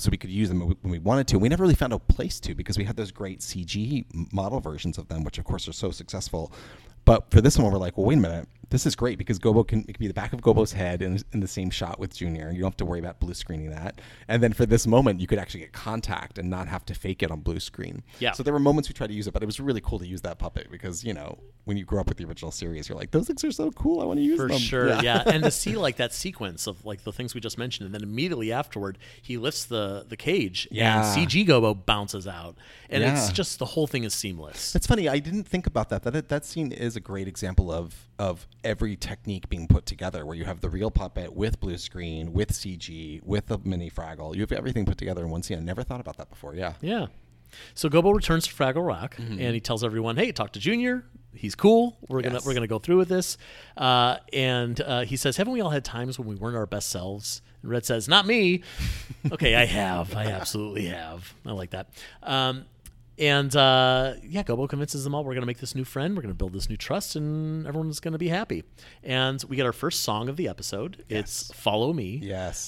So we could use them when we wanted to. We never really found a place to, because we had those great CG model versions of them, which of course are so successful. But for this one, we're like, well, wait a minute. This is great because Gobo it can be the back of Gobo's head in the same shot with Junior. You don't have to worry about blue screening that. And then for this moment, you could actually get contact and not have to fake it on blue screen. Yeah. So there were moments we tried to use it, but it was really cool to use that puppet because, when you grow up with the original series, you're like, those things are so cool. I want to use them. For sure, yeah. And to see, like, that sequence of, like, the things we just mentioned, and then immediately afterward, he lifts the cage and CG Gobo bounces out. And it's just, the whole thing is seamless. It's funny. I didn't think about that. That scene is a great example of every technique being put together, where you have the real puppet with blue screen, with CG, with the mini Fraggle. You have everything put together in one scene. I never thought about that before. Yeah. Yeah. So Gobo returns to Fraggle Rock, and he tells everyone, hey, talk to Junior. He's cool. We're gonna go through with this. And he says, haven't we all had times when we weren't our best selves? And Red says, not me. Okay, I have. I absolutely have. I like that. And Gobo convinces them all, we're going to make this new friend, we're going to build this new trust, and everyone's going to be happy. And we get our first song of the episode. Yes. It's Follow Me,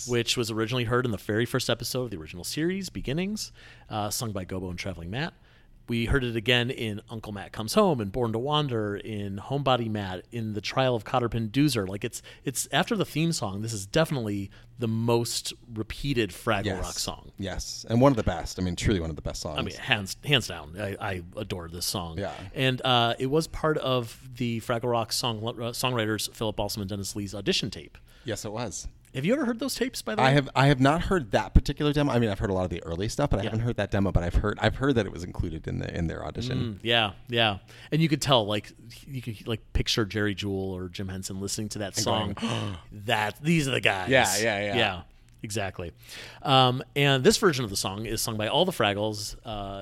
which was originally heard in the very first episode of the original series, Beginnings, sung by Gobo and Traveling Matt. We heard it again in Uncle Matt Comes Home, and Born to Wander, in Homebody Matt, in The Trial of Cotterpin Doozer. Like it's after the theme song, this is definitely the most repeated Fraggle Rock song. Yes, and one of the best. I mean, truly one of the best songs. I mean, hands down. I adore this song. Yeah. And it was part of the Fraggle Rock songwriters Philip Balsam and Dennis Lee's audition tape. Yes, it was. Have you ever heard those tapes, by the way? I have not heard that particular demo. I mean, I've heard a lot of the early stuff, but I haven't heard that demo, but I've heard that it was included in their audition. Yeah. And you could tell, like, you could picture Jerry Jewell or Jim Henson listening to that song. These are the guys. Yeah. Exactly. And this version of the song is sung by all the Fraggles,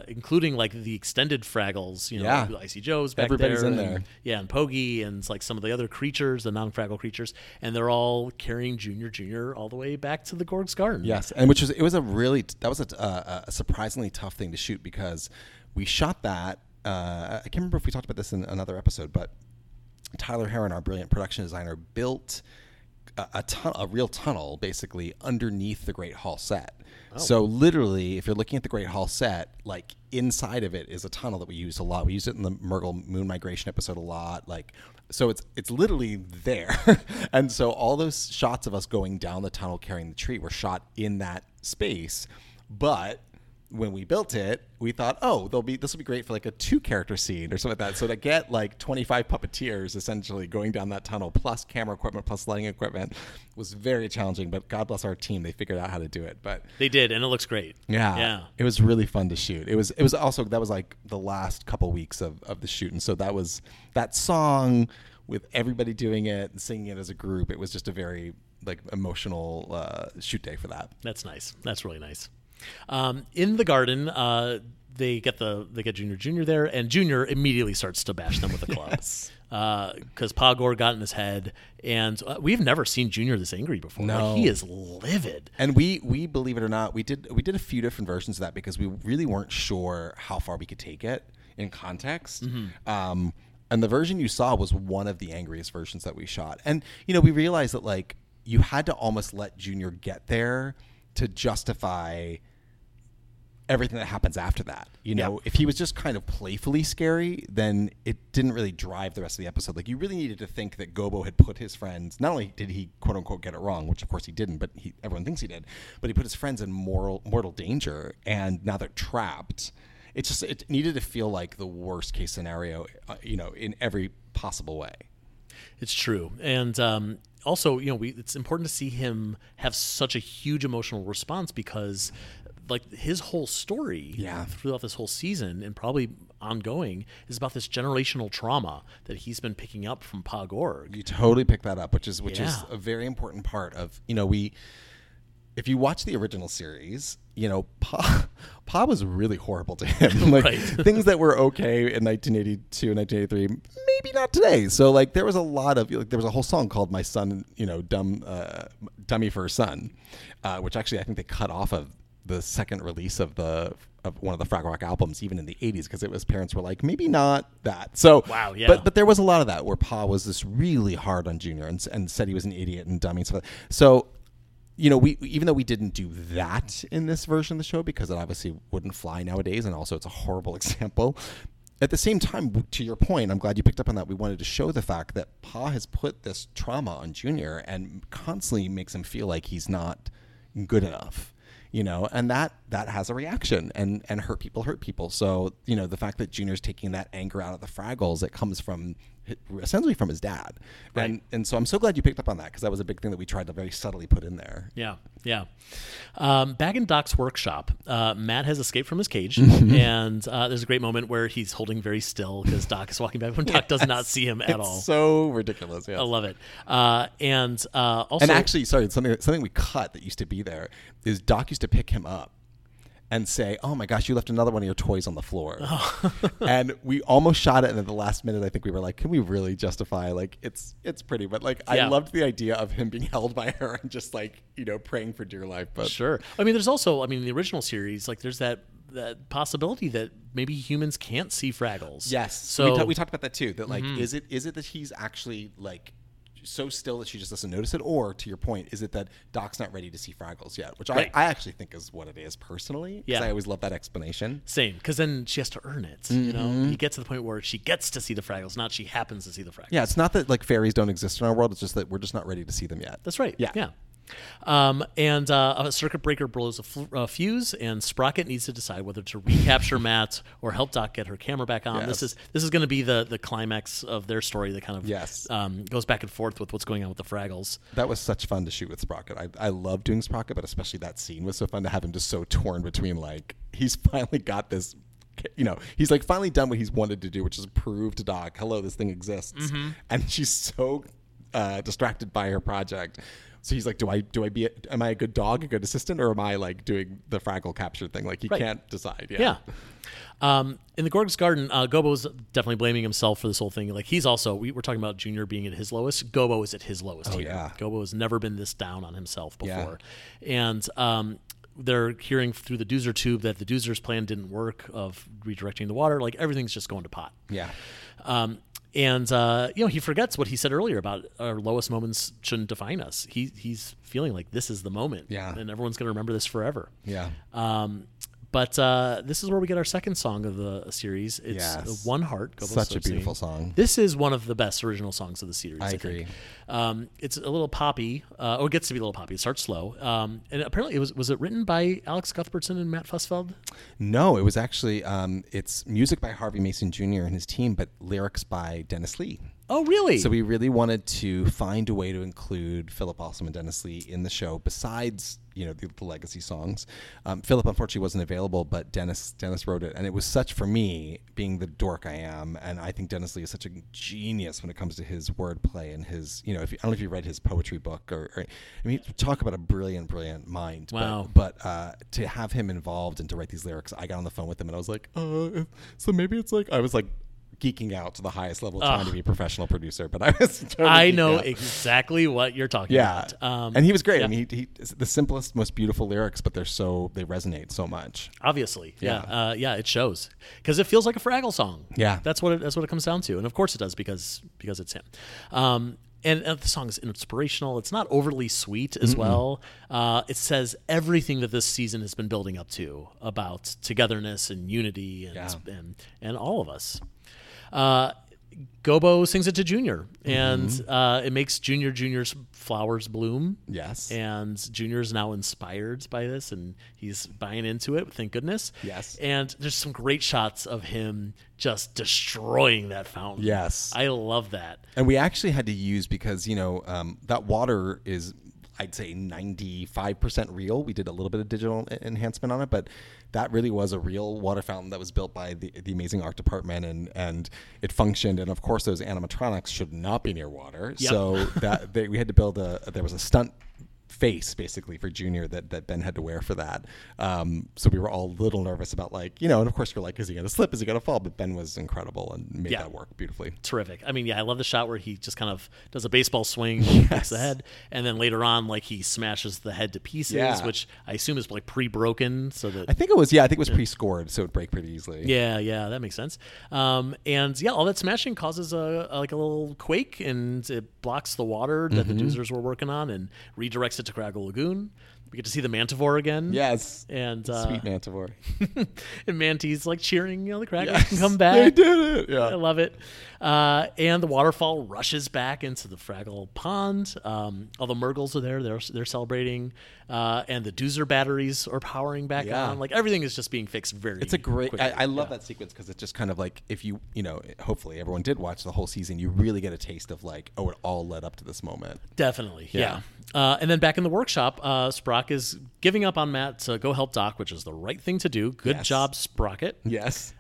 including the extended Fraggles, Icy Joe's back Everybody's there. Everybody's in there. Yeah, and Pogi and some of the other creatures, the non-Fraggle creatures, and they're all carrying Junior all the way back to the Gorg's Garden. Yes, and that was a surprisingly tough thing to shoot, because we shot that, I can't remember if we talked about this in another episode, but Tyler Heron, our brilliant production designer, built a real tunnel basically underneath the Great Hall set. Oh. So literally, if you're looking at the Great Hall set, inside of it is a tunnel that we used a lot. We used it in the Murgle Moon Migration episode a lot. So it's literally there. And so all those shots of us going down the tunnel carrying the tree were shot in that space. But when we built it, we thought, this will be great for a 2-character scene or something like that. So to get 25 puppeteers essentially going down that tunnel, plus camera equipment, plus lighting equipment, was very challenging. But God bless our team, they figured out how to do it. But they did, and it looks great. Yeah. It was really fun to shoot. It was also, that was the last couple weeks of the shoot, and so that was that song with everybody doing it and singing it as a group. It was just a very emotional shoot day for that. That's nice. That's really nice. In the garden, they get Junior there, and Junior immediately starts to bash them with a club. Yes. Because Pa Gorg got in his head, and we've never seen Junior this angry before. No. He is livid. And we believe it or not, we did a few different versions of that because we really weren't sure how far we could take it in context. Mm-hmm. And the version you saw was one of the angriest versions that we shot. And we realized that you had to almost let Junior get there to justify everything that happens after that. If he was just kind of playfully scary, then it didn't really drive the rest of the episode. You really needed to think that Gobo had put his friends, not only did he quote unquote get it wrong, which of course he didn't, but everyone thinks he did, but he put his friends in mortal danger, and now they're trapped. It needed to feel like the worst case scenario, in every possible way. It's true. And also, it's important to see him have such a huge emotional response, because his whole story throughout this whole season and probably ongoing is about this generational trauma that he's been picking up from Pa Gorg. You totally pick that up, which is a very important part of, if you watch the original series, Pa was really horrible to him. Things that were okay in 1982 and 1983, maybe not today. So there was a lot of, there was a whole song called "My Son," dummy for a son, which actually I think they cut off of the second release of one of the Fraggle Rock albums, even in the 80s, because his parents were like, maybe not that. So, wow, yeah. But there was a lot of that where Pa was this really hard on Junior and said he was an idiot and dummy and stuff. So, we, even though we didn't do that in this version of the show, because it obviously wouldn't fly nowadays, and also it's a horrible example, at the same time, to your point, I'm glad you picked up on that, we wanted to show the fact that Pa has put this trauma on Junior and constantly makes him feel like he's not good enough. And that has a reaction, and hurt people. So, the fact that Junior's taking that anger out of the Fraggles, it comes from essentially from his dad. Right. And so I'm so glad you picked up on that, because that was a big thing that we tried to very subtly put in there. Yeah. Back in Doc's workshop, Matt has escaped from his cage, and there's a great moment where he's holding very still because Doc is walking back, when Doc does not see him at all. It's so ridiculous. Yes. I love it. Also, and actually, sorry, something we cut that used to be there is Doc used to pick him up and say, "Oh my gosh, you left another one of your toys on the floor." Oh. And we almost shot it, and at the last minute, I think we were like, "Can we really justify? It's pretty." But I loved the idea of him being held by her and just praying for dear life. But sure, I mean, there's also, in the original series, there's that possibility that maybe humans can't see Fraggles. Yes, so we talked about that too. That mm-hmm. is it that he's actually so still that she just doesn't notice it, or to your point, is it that Doc's not ready to see Fraggles yet, which right. I actually think is what it is personally, because I always love that explanation. Same, because then she has to earn it. Mm-hmm. He gets to the point where she gets to see the Fraggles, not she happens to see the Fraggles. Yeah, it's not that fairies don't exist in our world, it's just that we're just not ready to see them yet. That's right. Yeah. A circuit breaker blows a fuse, and Sprocket needs to decide whether to recapture Matt or help Doc get her camera back on. Yes. This is going to be the climax of their story that kind of goes back and forth with what's going on with the Fraggles. That was such fun to shoot with Sprocket. I love doing Sprocket, but especially that scene was so fun to have him just so torn between, like, he's finally got this, you know, he's like finally done what he's wanted to do, which is prove to Doc, hello, this thing exists. Mm-hmm. And she's so distracted by her project. So he's like, am I a good dog, a good assistant, or am I like doing the Fraggle capture thing? Like he can't decide. Yeah. In the Gorg's garden, Gobo's definitely blaming himself for this whole thing. Like he's also, we're talking about Junior being at his lowest. Gobo is at his lowest. Oh, yeah. Gobo has never been this down on himself before. Yeah. And, they're hearing through the Doozer tube that the Doozer's plan didn't work of redirecting the water. Like everything's just going to pot. Yeah. He forgets what he said earlier about our lowest moments shouldn't define us. He's feeling like this is the moment. Yeah. And everyone's going to remember this forever. Yeah. But this is where we get our second song of the series. It's One Heart. Gobo's such a beautiful song. This is one of the best original songs of the series. I agree. Think. It's a little poppy. It gets to be a little poppy. It starts slow. And apparently it was it written by Alex Cuthbertson and Matt Fussfeld? No, it was actually, it's music by Harvey Mason Jr. and his team, but lyrics by Dennis Lee. Oh, really? So we really wanted to find a way to include Philip Awesome and Dennis Lee in the show besides, you know, the legacy songs. Philip, unfortunately, wasn't available, but Dennis wrote it. And it was such, for me, being the dork I am, and I think Dennis Lee is such a genius when it comes to his wordplay and his, you know, I don't know if you read his poetry book. I mean, talk about a brilliant, brilliant mind. Wow. But to have him involved and to write these lyrics, I got on the phone with him and I was like, so maybe it's like, I was like, geeking out to the highest level, trying to be a professional producer, but I was totally I know out. Exactly what you're talking about. And he was great. Yeah. I mean, he the simplest, most beautiful lyrics, but they resonate so much. Obviously, it shows because it feels like a Fraggle song. Yeah, that's what it comes down to, and of course it does because it's him. And the song is inspirational. It's not overly sweet as well. It says everything that this season has been building up to about togetherness and unity and all of us. Gobo sings it to Junior, and it makes Junior's flowers bloom. Yes, and Junior's now inspired by this, and he's buying into it. Thank goodness. Yes, and there's some great shots of him just destroying that fountain. Yes, I love that. And we actually had to use because that water is, I'd say, 95% real. We did a little bit of digital enhancement on it, but that really was a real water fountain that was built by the amazing art department, and it functioned. And of course, those animatronics should not be near water. Yep. So that we had to build there was a stunt face basically for Junior that Ben had to wear for that. So we were all a little nervous about, like, you know, and of course we're like, is he going to slip? Is he going to fall? But Ben was incredible and made that work beautifully. Terrific. I mean, I love the shot where he just kind of does a baseball swing, hits the head, and then later on, like, he smashes the head to pieces, which I assume is like pre-broken. So that I think it was pre-scored, so it would break pretty easily. Yeah, that makes sense. All that smashing causes a little quake, and it blocks the water that the Doozers were working on and redirects to Fraggle Lagoon. We get to see the Mantivore again. Yes. And sweet Mantivore. And Manty's like cheering, you know, the Craggles can come back. They did it. Yeah. I love it. And the waterfall rushes back into the Fraggle pond. All the Murgles are there. They're celebrating. And the Doozer batteries are powering back on. Like everything is just being fixed very It's a great, quickly. I love that sequence because it's just kind of like, if you hopefully everyone did watch the whole season, you really get a taste of like, oh, it all led up to this moment. Definitely. Yeah. And then back in the workshop, Sprock is giving up on Matt to go help Doc, which is the right thing to do. Good job, Sprocket. Yes.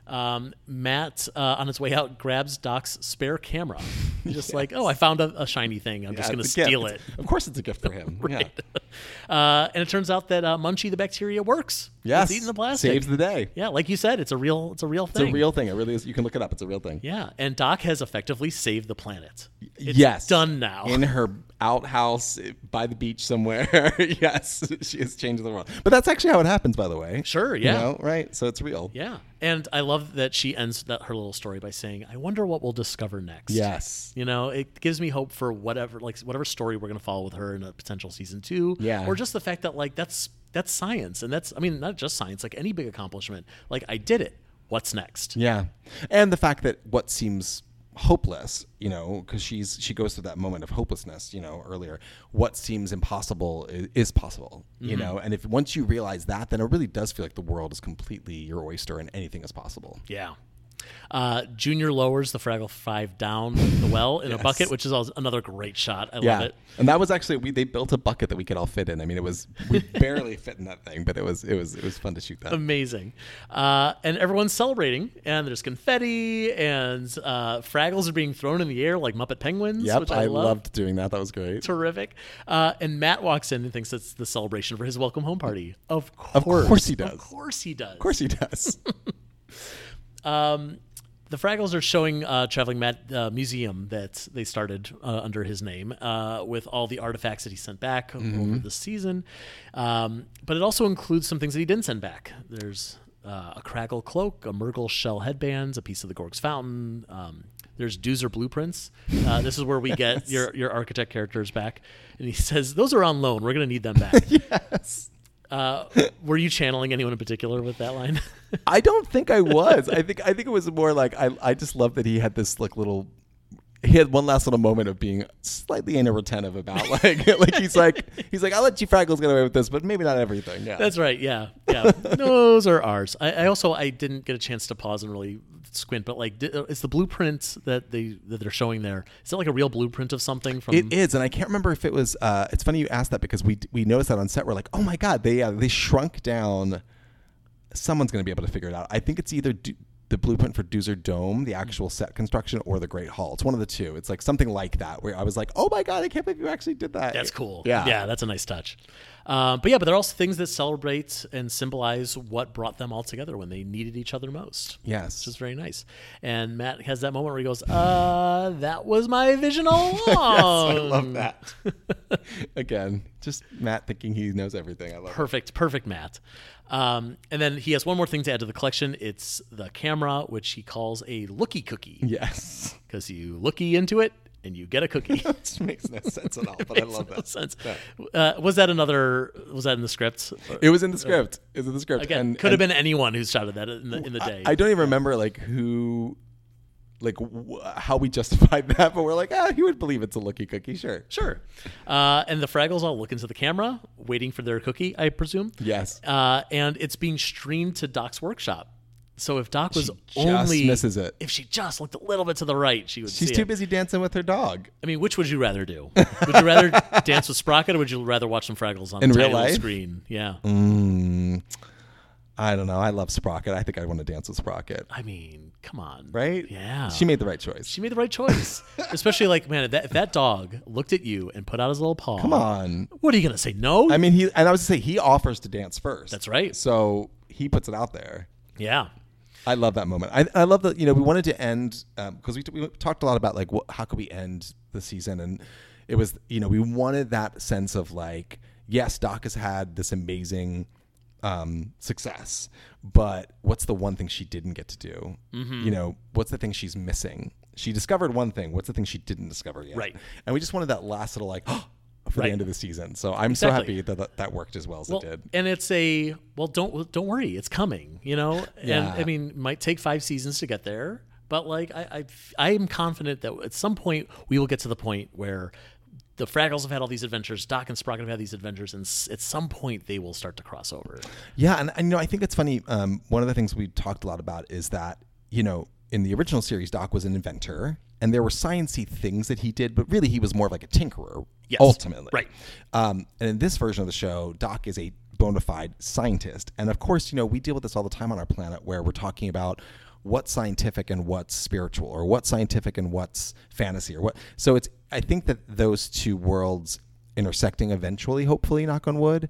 Matt, on his way out, grabs Doc's spare camera. He's just like, oh, I found a shiny thing. I'm just going to steal it. Of course it's a gift for him. Right. Yeah. And it turns out that Munchie the bacteria works. Yes. It's eating the plastic. Saves the day. Yeah, like you said, it's a real thing. It's a real thing. It really is. You can look it up. It's a real thing. Yeah, and Doc has effectively saved the planet. It's done now. In her outhouse by the beach somewhere. She has changed the world. But that's actually how it happens, by the way. Sure, yeah. You know, right? So it's real. Yeah. And I love that she ends her little story by saying, I wonder what we'll discover next. Yes. You know, it gives me hope for whatever story we're going to follow with her in a potential season 2. Yeah. Or just the fact that, like, that's science. And that's, I mean, not just science, like any big accomplishment. Like, I did it. What's next? Yeah. And the fact that what seems hopeless, you know, because she goes through that moment of hopelessness, you know, earlier. What seems impossible is possible, you know, and if once you realize that, then it really does feel like the world is completely your oyster and anything is possible. Yeah. Junior lowers the Fraggle Five down the well in a bucket, which is another great shot. I love it. And that was actually they built a bucket that we could all fit in. I mean, it was we barely fit in that thing, but it was fun to shoot that. Amazing. And everyone's celebrating, and there's confetti, and Fraggles are being thrown in the air like Muppet Penguins. Yep, which I loved doing that. That was great. Terrific. And Matt walks in and thinks it's the celebration for his welcome home party. Of course he does. The Fraggles are showing Traveling Matt museum that they started under his name with all the artifacts that he sent back over the season. But it also includes some things that he didn't send back. There's a Craggle cloak, a Murgle shell headbands, a piece of the Gorg's fountain. There's Doozer blueprints. This is where we get your architect characters back. And he says, those are on loan. We're going to need them back. Yes. Were you channeling anyone in particular with that line? I don't think I was. I think it was more like I just love that he had this like little. He had one last little moment of being slightly anal-retentive about like he's like I'll let you Fraggles get away with this, but maybe not everything. Yeah, that's right. Yeah. Those are ours. I didn't get a chance to pause and really squint, but like, is the blueprint that they're showing there? Is it like a real blueprint of something? It is, and I can't remember if it was. It's funny you asked that because we noticed that on set. We're like, oh my god, they shrunk down. Someone's going to be able to figure it out. I think it's either. The blueprint for Doozer Dome, the actual set construction, or the Great Hall. It's one of the two. It's like something like that where I was like, oh my God, I can't believe you actually did that. That's cool. Yeah, that's a nice touch. But there are also things that celebrate and symbolize what brought them all together when they needed each other most. Yes. Which is very nice. And Matt has that moment where he goes, that was my vision all along. Yes, I love that. Again, just Matt thinking he knows everything. I love it. Perfect Matt. And then he has one more thing to add to the collection. It's the camera, which he calls a looky cookie. Yes. Because you looky into it and you get a cookie. Which makes no sense at all, but I love that. Sense. Yeah. Was that in the script? It was in the script. Again, and, could have been anyone who shouted that in the day. I don't even remember like who... like how we justified that, but we're like, he would believe it's a looky cookie. Sure. And the Fraggles all look into the camera waiting for their cookie, I presume. Yes. And it's being streamed to Doc's workshop. So if Doc was only misses it. If she just looked a little bit to the right, she would see it. She's too busy dancing with her dog. I mean, which would you rather do? Would you rather dance with Sprocket, or would you rather watch some Fraggles on the little screen? Yeah. I don't know. I love Sprocket. I think I want to dance with Sprocket. I mean, come on. Right? Yeah. She made the right choice. Especially like, man, if that dog looked at you and put out his little paw. Come on. What are you going to say? No? I mean, he offers to dance first. That's right. So he puts it out there. Yeah. I love that moment. I love that, you know, we wanted to end, because we talked a lot about like, how could we end the season? And it was, you know, we wanted that sense of like, yes, Doc has had this amazing success, but what's the one thing she didn't get to do? You know, what's the thing she's missing? She discovered one thing. What's the thing she didn't discover yet? Right. And we just wanted that last little like for the end of the season. So I'm so happy that worked as well as it did. And it's don't worry, it's coming, you know? And I mean, it might take 5 seasons to get there, but like I am confident that at some point we will get to the point where the Fraggles have had all these adventures. Doc and Sprocket have had these adventures, and at some point they will start to cross over. Yeah, and you know, I think it's funny. One of the things we talked a lot about is that, you know, in the original series, Doc was an inventor, and there were sciencey things that he did, but really he was more of like a tinkerer. Yes, ultimately, right. And in this version of the show, Doc is a bona fide scientist, and of course, you know, we deal with this all the time on our planet, where we're talking about what's scientific and what's spiritual, or what's scientific and what's fantasy, or what. So it's, I think that those two worlds intersecting eventually, hopefully, knock on wood,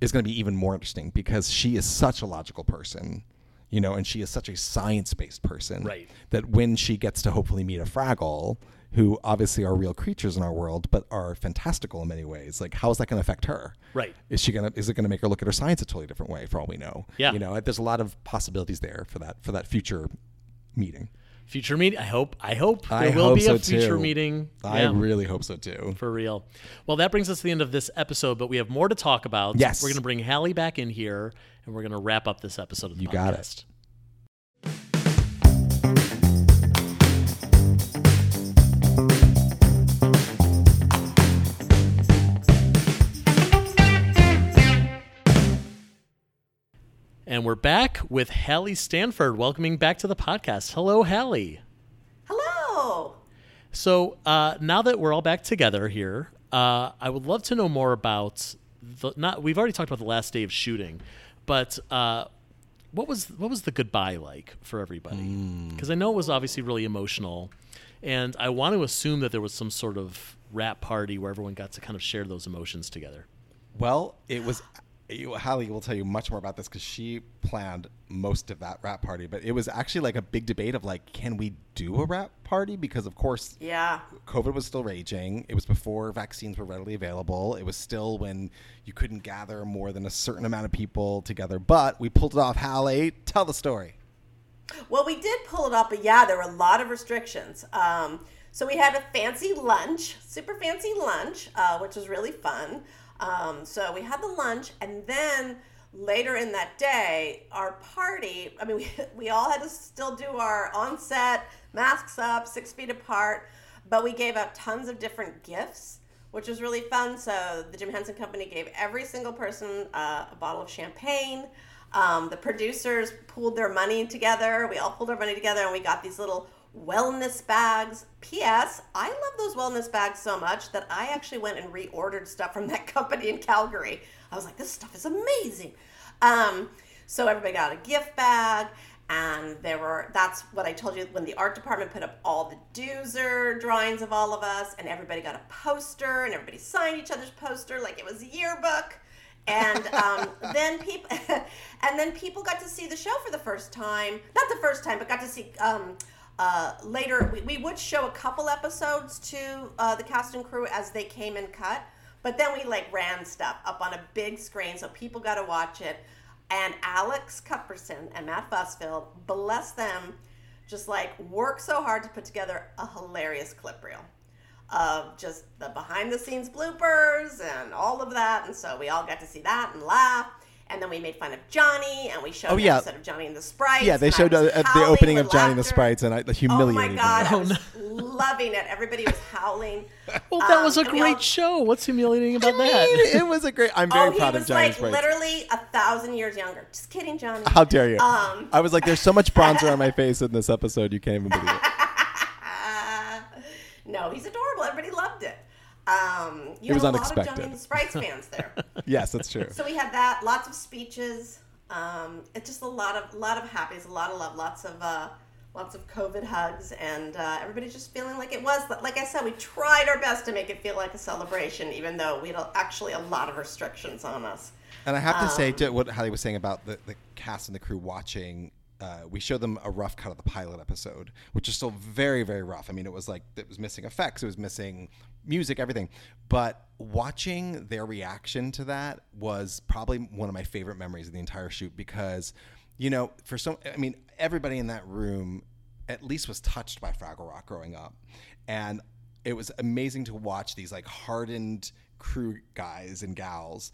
is going to be even more interesting, because she is such a logical person, you know, and she is such a science-based person, right, that when she gets to hopefully meet a Fraggle, who obviously are real creatures in our world, but are fantastical in many ways. Like, how is that going to affect her? Right. Is it going to make her look at her science a totally different way, for all we know? Yeah. You know, there's a lot of possibilities there for that future meeting. Future meeting. I hope there will be a future meeting. I really hope so too. For real. Well, that brings us to the end of this episode, but we have more to talk about. Yes. We're going to bring Hallie back in here, and we're going to wrap up this episode of the podcast. You got it. And we're back with Hallie Stanford, welcoming back to the podcast. Hello, Hallie. Hello. So now that we're all back together here, I would love to know more about we've already talked about the last day of shooting, but what was the goodbye like for everybody? Because I know it was obviously really emotional, and I want to assume that there was some sort of wrap party where everyone got to kind of share those emotions together. Well, it was. Hallie will tell you much more about this because she planned most of that wrap party, but it was actually like a big debate of like, can we do a wrap party? Because of course, COVID was still raging. It was before vaccines were readily available. It was still when you couldn't gather more than a certain amount of people together, but we pulled it off. Hallie, tell the story. Well, we did pull it off, but yeah, there were a lot of restrictions. So we had a fancy lunch, super fancy lunch, which was really fun. So we had the lunch, and then later in that day, our party, I mean, we all had to still do our on-set, masks up, 6 feet apart, but we gave out tons of different gifts, which was really fun. So the Jim Henson Company gave every single person a bottle of champagne. The producers pooled their money together. We all pulled our money together, and we got these little wellness bags. P.S. I love those wellness bags so much that I actually went and reordered stuff from that company in Calgary. I was like, this stuff is amazing. So everybody got a gift bag, and that's what I told you when the art department put up all the Doozer drawings of all of us, and everybody got a poster, and everybody signed each other's poster like it was a yearbook. And then people got to see the show for the first time. Not the first time, but got to see later, we would show a couple episodes to the cast and crew as they came and cut, but then we like ran stuff up on a big screen so people got to watch it. And Alex Cuthbertson and Matt Busfield, bless them, just like worked so hard to put together a hilarious clip reel of just the behind the scenes bloopers and all of that. And so we all got to see that and laugh. And then we made fun of Johnny, and we showed an episode of Johnny and the Sprites. Yeah, they showed the opening of Johnny and the Sprites, and I humiliated. Oh my God, loving it. Everybody was howling. Well, that was a great show. What's humiliating about that? It was a great. I'm very proud of Johnny. He was like literally 1,000 years younger. Just kidding, Johnny. How dare you? I was like, there's so much bronzer on my face in this episode, you can't even believe it. No, he's adorable. Everybody loved it. You have a lot of Johnny and the Sprites fans there. Yes, that's true. So we had that, lots of speeches. It's just a lot of happiness, a lot of love, lots of COVID hugs, and everybody's just feeling like it was. Like I said, we tried our best to make it feel like a celebration, even though we had actually a lot of restrictions on us. And I have to say, to what Hallie was saying about the cast and the crew watching. We showed them a rough cut of the pilot episode, which is still very, very rough. I mean, it was missing effects, it was missing music, everything. But watching their reaction to that was probably one of my favorite memories of the entire shoot because, you know, everybody in that room at least was touched by Fraggle Rock growing up. And it was amazing to watch these like hardened crew guys and gals,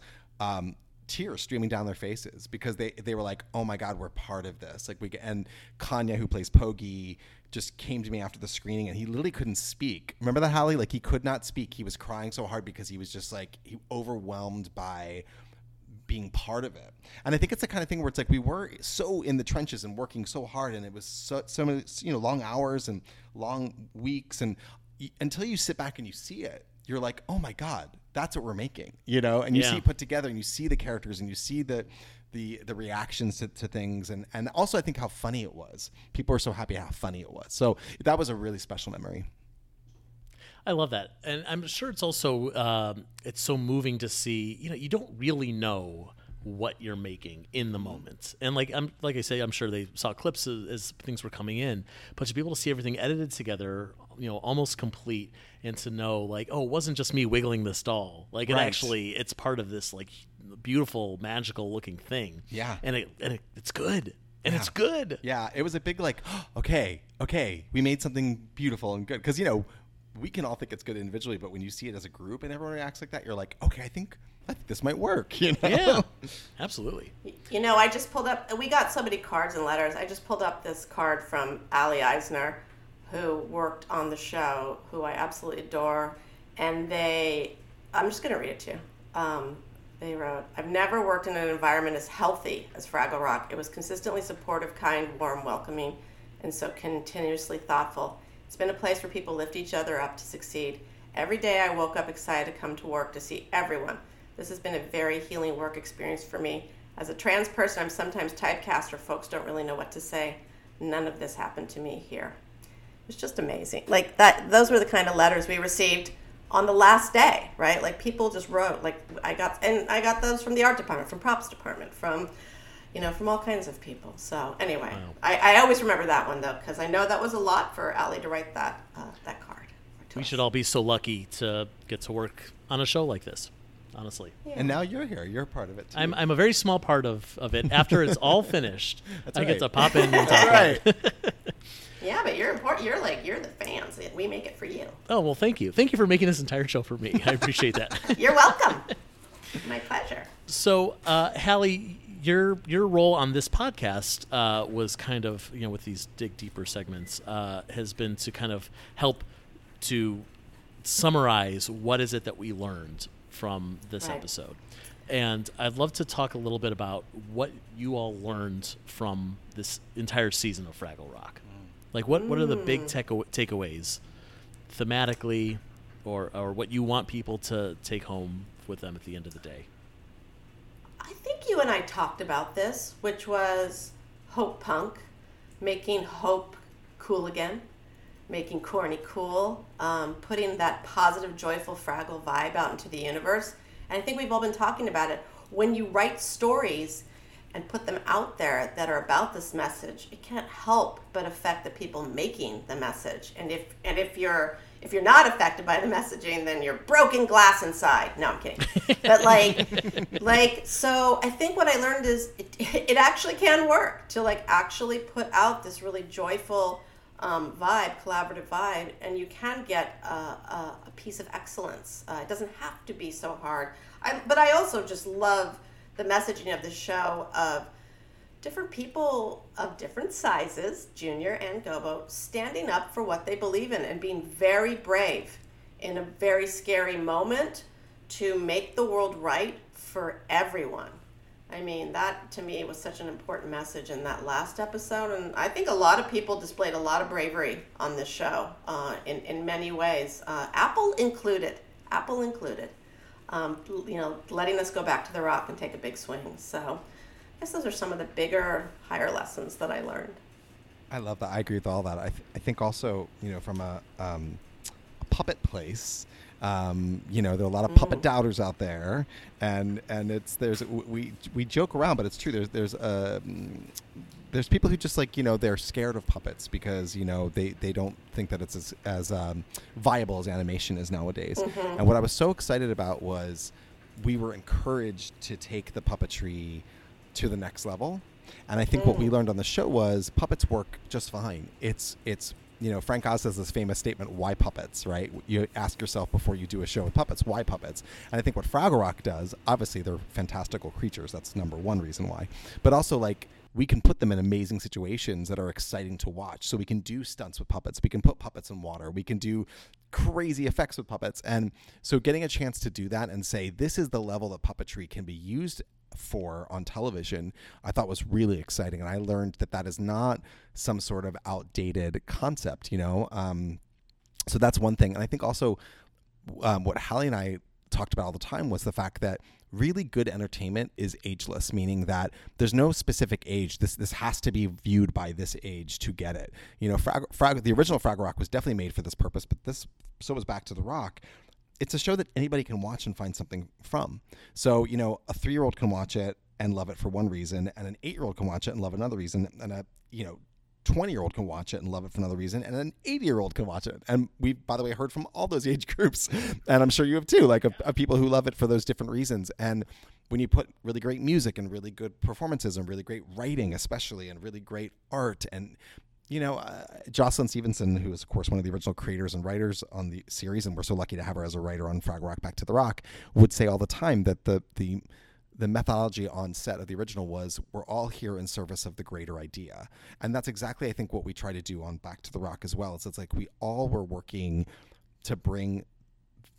tears streaming down their faces because they were like, oh my God, we're part of this. Like and Kanya, who plays Pogi, just came to me after the screening and he literally couldn't speak. Remember that, Hallie? Like he could not speak. He was crying so hard because he was just like he overwhelmed by being part of it. And I think it's the kind of thing where it's like we were so in the trenches and working so hard, and it was so many, you know, long hours and long weeks, and until you sit back and you see it, you're like, oh my God, that's what we're making, you know? And you see it put together, and you see the characters, and you see the reactions to things. And also I think how funny it was. People were so happy how funny it was. So that was a really special memory. I love that. And I'm sure it's also, it's so moving to see, you know, you don't really know what you're making in the moment. And I'm sure they saw clips as things were coming in, but to be able to see everything edited together, you know, almost complete, and to know like, oh, it wasn't just me wiggling this doll. Like right. It actually, it's part of this like beautiful, magical looking thing. Yeah. And it's good. And it's good. Yeah. It was a big like, oh, okay. We made something beautiful and good. Cause you know, we can all think it's good individually, but when you see it as a group and everyone reacts like that, you're like, okay, I think this might work, you know? Yeah, absolutely. You know, I just pulled up, we got so many cards and letters. I just pulled up this card from Ali Eisner, who worked on the show, who I absolutely adore. And I'm just going to read it to you. Bay Road. I've never worked in an environment as healthy as Fraggle Rock. It was consistently supportive, kind, warm, welcoming, and so continuously thoughtful. It's been a place where people lift each other up to succeed. Every day I woke up excited to come to work to see everyone. This has been a very healing work experience for me. As a trans person, I'm sometimes typecast or folks don't really know what to say. None of this happened to me here. It was just amazing. Like that, those were the kind of letters we received on the last day, right? Like people just wrote, like I got those from the art department, from props department, from, you know, from all kinds of people. So anyway, wow. I always remember that one though, because I know that was a lot for Allie to write that card. We should all be so lucky to get to work on a show like this, honestly. Yeah. And now you're here. You're a part of it, too. I'm a very small part of it. After it's all finished, I get to pop in and talk about it. Yeah, but you're important. You're the fans. We make it for you. Oh, well, thank you. Thank you for making this entire show for me. I appreciate that. You're welcome. My pleasure. So, Hallie, your role on this podcast was kind of, you know, with these Dig Deeper segments, has been to kind of help to summarize what is it that we learned from this episode. And I'd love to talk a little bit about what you all learned from this entire season of Fraggle Rock. Like what are the big takeaways thematically or what you want people to take home with them at the end of the day? I think you and I talked about this, which was hope punk, making hope cool again. Making corny cool, putting that positive, joyful Fraggle vibe out into the universe. And I think we've all been talking about it. When you write stories and put them out there that are about this message, it can't help but affect the people making the message. And if you're not affected by the messaging, then you're broken glass inside. No, I'm kidding. But so I think what I learned is it actually can work to actually put out this really joyful collaborative vibe, and you can get a piece of excellence. It doesn't have to be so hard. But I also just love the messaging of the show of different people of different sizes, Junior and Gobo, standing up for what they believe in and being very brave in a very scary moment to make the world right for everyone. I mean, that to me was such an important message in that last episode, and I think a lot of people displayed a lot of bravery on this show in many ways, Apple included, you know, letting us go back to the rock and take a big swing. So I guess those are some of the bigger, higher lessons that I learned. I love that. I agree with all that. I think also, you know, from a puppet place, you know, there are a lot of puppet doubters out there, and we joke around, but it's true. There's people who just they're scared of puppets because they don't think that it's as viable as animation is nowadays. Mm-hmm. And what I was so excited about was we were encouraged to take the puppetry to the next level, and I think what we learned on the show was puppets work just fine. It's you know, Frank Oz has this famous statement, why puppets, right? You ask yourself before you do a show with puppets, why puppets? And I think what Fraggle Rock does, obviously they're fantastical creatures. That's number one reason why. But also, we can put them in amazing situations that are exciting to watch. So we can do stunts with puppets. We can put puppets in water. We can do crazy effects with puppets. And so getting a chance to do that and say, this is the level that puppetry can be used for on television, I thought was really exciting. And I learned that is not some sort of outdated concept, you know? So that's one thing. And I think also what Hallie and I talked about all the time was the fact that really good entertainment is ageless, meaning that there's no specific age. This has to be viewed by this age to get it. You know, the original Fraggle Rock was definitely made for this purpose, but so was Back to the Rock. It's a show that anybody can watch and find something from. So, you know, a 3-year-old can watch it and love it for one reason, and an 8-year-old can watch it and love another reason, and a, you know, 20-year-old can watch it and love it for another reason, and an 80-year-old can watch it. And we, by the way, heard from all those age groups, and I'm sure you have too, of people who love it for those different reasons. And when you put really great music and really good performances and really great writing, especially, and really great art and... You know, Jocelyn Stevenson, who is, of course, one of the original creators and writers on the series, and we're so lucky to have her as a writer on Fraggle Rock Back to the Rock, would say all the time that the methodology on set of the original was, we're all here in service of the greater idea. And that's exactly, I think, what we try to do on Back to the Rock as well. It's we all were working to bring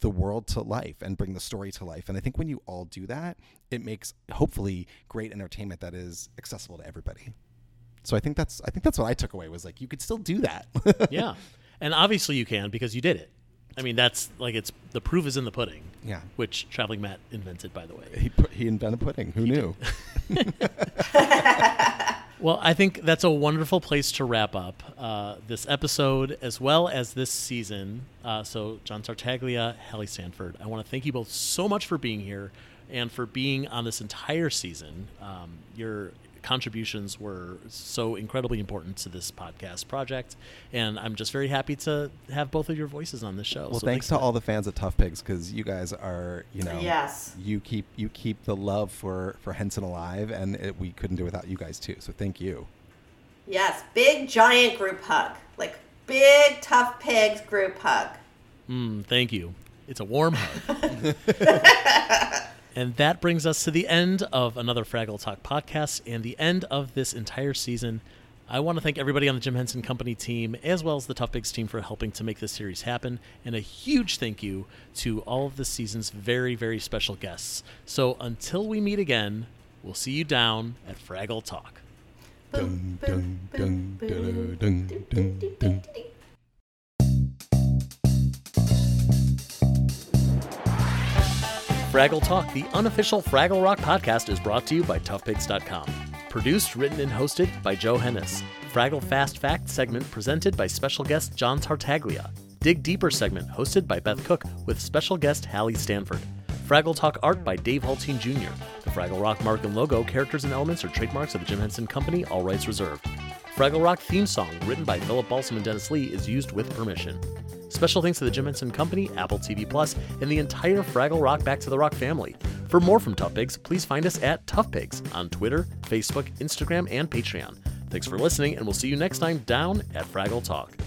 the world to life and bring the story to life. And I think when you all do that, it makes hopefully great entertainment that is accessible to everybody. So I think that's what I took away, was like, you could still do that. Yeah. And obviously you can, because you did it. I mean, that's like, it's the proof is in the pudding. Yeah. Which Traveling Matt invented, by the way. He invented pudding. Who knew? Well, I think that's a wonderful place to wrap up this episode as well as this season. So John Tartaglia, Hallie Stanford, I want to thank you both so much for being here and for being on this entire season. Your contributions were so incredibly important to this podcast project, and I'm just very happy to have both of your voices on this show. Well, so thanks to all the fans of Tough Pigs, because you guys are, yes, you keep the love for Henson alive, and we couldn't do it without you guys too. So thank you. Yes, big giant group hug, like big Tough Pigs group hug. Thank you. It's a warm hug. And that brings us to the end of another Fraggle Talk podcast and the end of this entire season. I want to thank everybody on the Jim Henson Company team, as well as the Tough Pigs team, for helping to make this series happen. And a huge thank you to all of this season's very, very special guests. So until we meet again, we'll see you down at Fraggle Talk. Dun, dun, dun, dun, dun, dun, dun, dun. Fraggle Talk, the unofficial Fraggle Rock podcast, is brought to you by ToughPigs.com. Produced, written, and hosted by Joe Hennis. Fraggle Fast Fact segment presented by special guest John Tartaglia. Dig Deeper segment hosted by Beth Cook with special guest Hallie Stanford. Fraggle Talk art by Dave Haltine Jr. The Fraggle Rock mark and logo, characters, and elements are trademarks of the Jim Henson Company, all rights reserved. Fraggle Rock theme song, written by Philip Balsam and Dennis Lee, is used with permission. Special thanks to the Jim Henson Company, Apple TV Plus, and the entire Fraggle Rock Back to the Rock family. For more from Tough Pigs, please find us at Tough Pigs on Twitter, Facebook, Instagram, and Patreon. Thanks for listening, and we'll see you next time down at Fraggle Talk.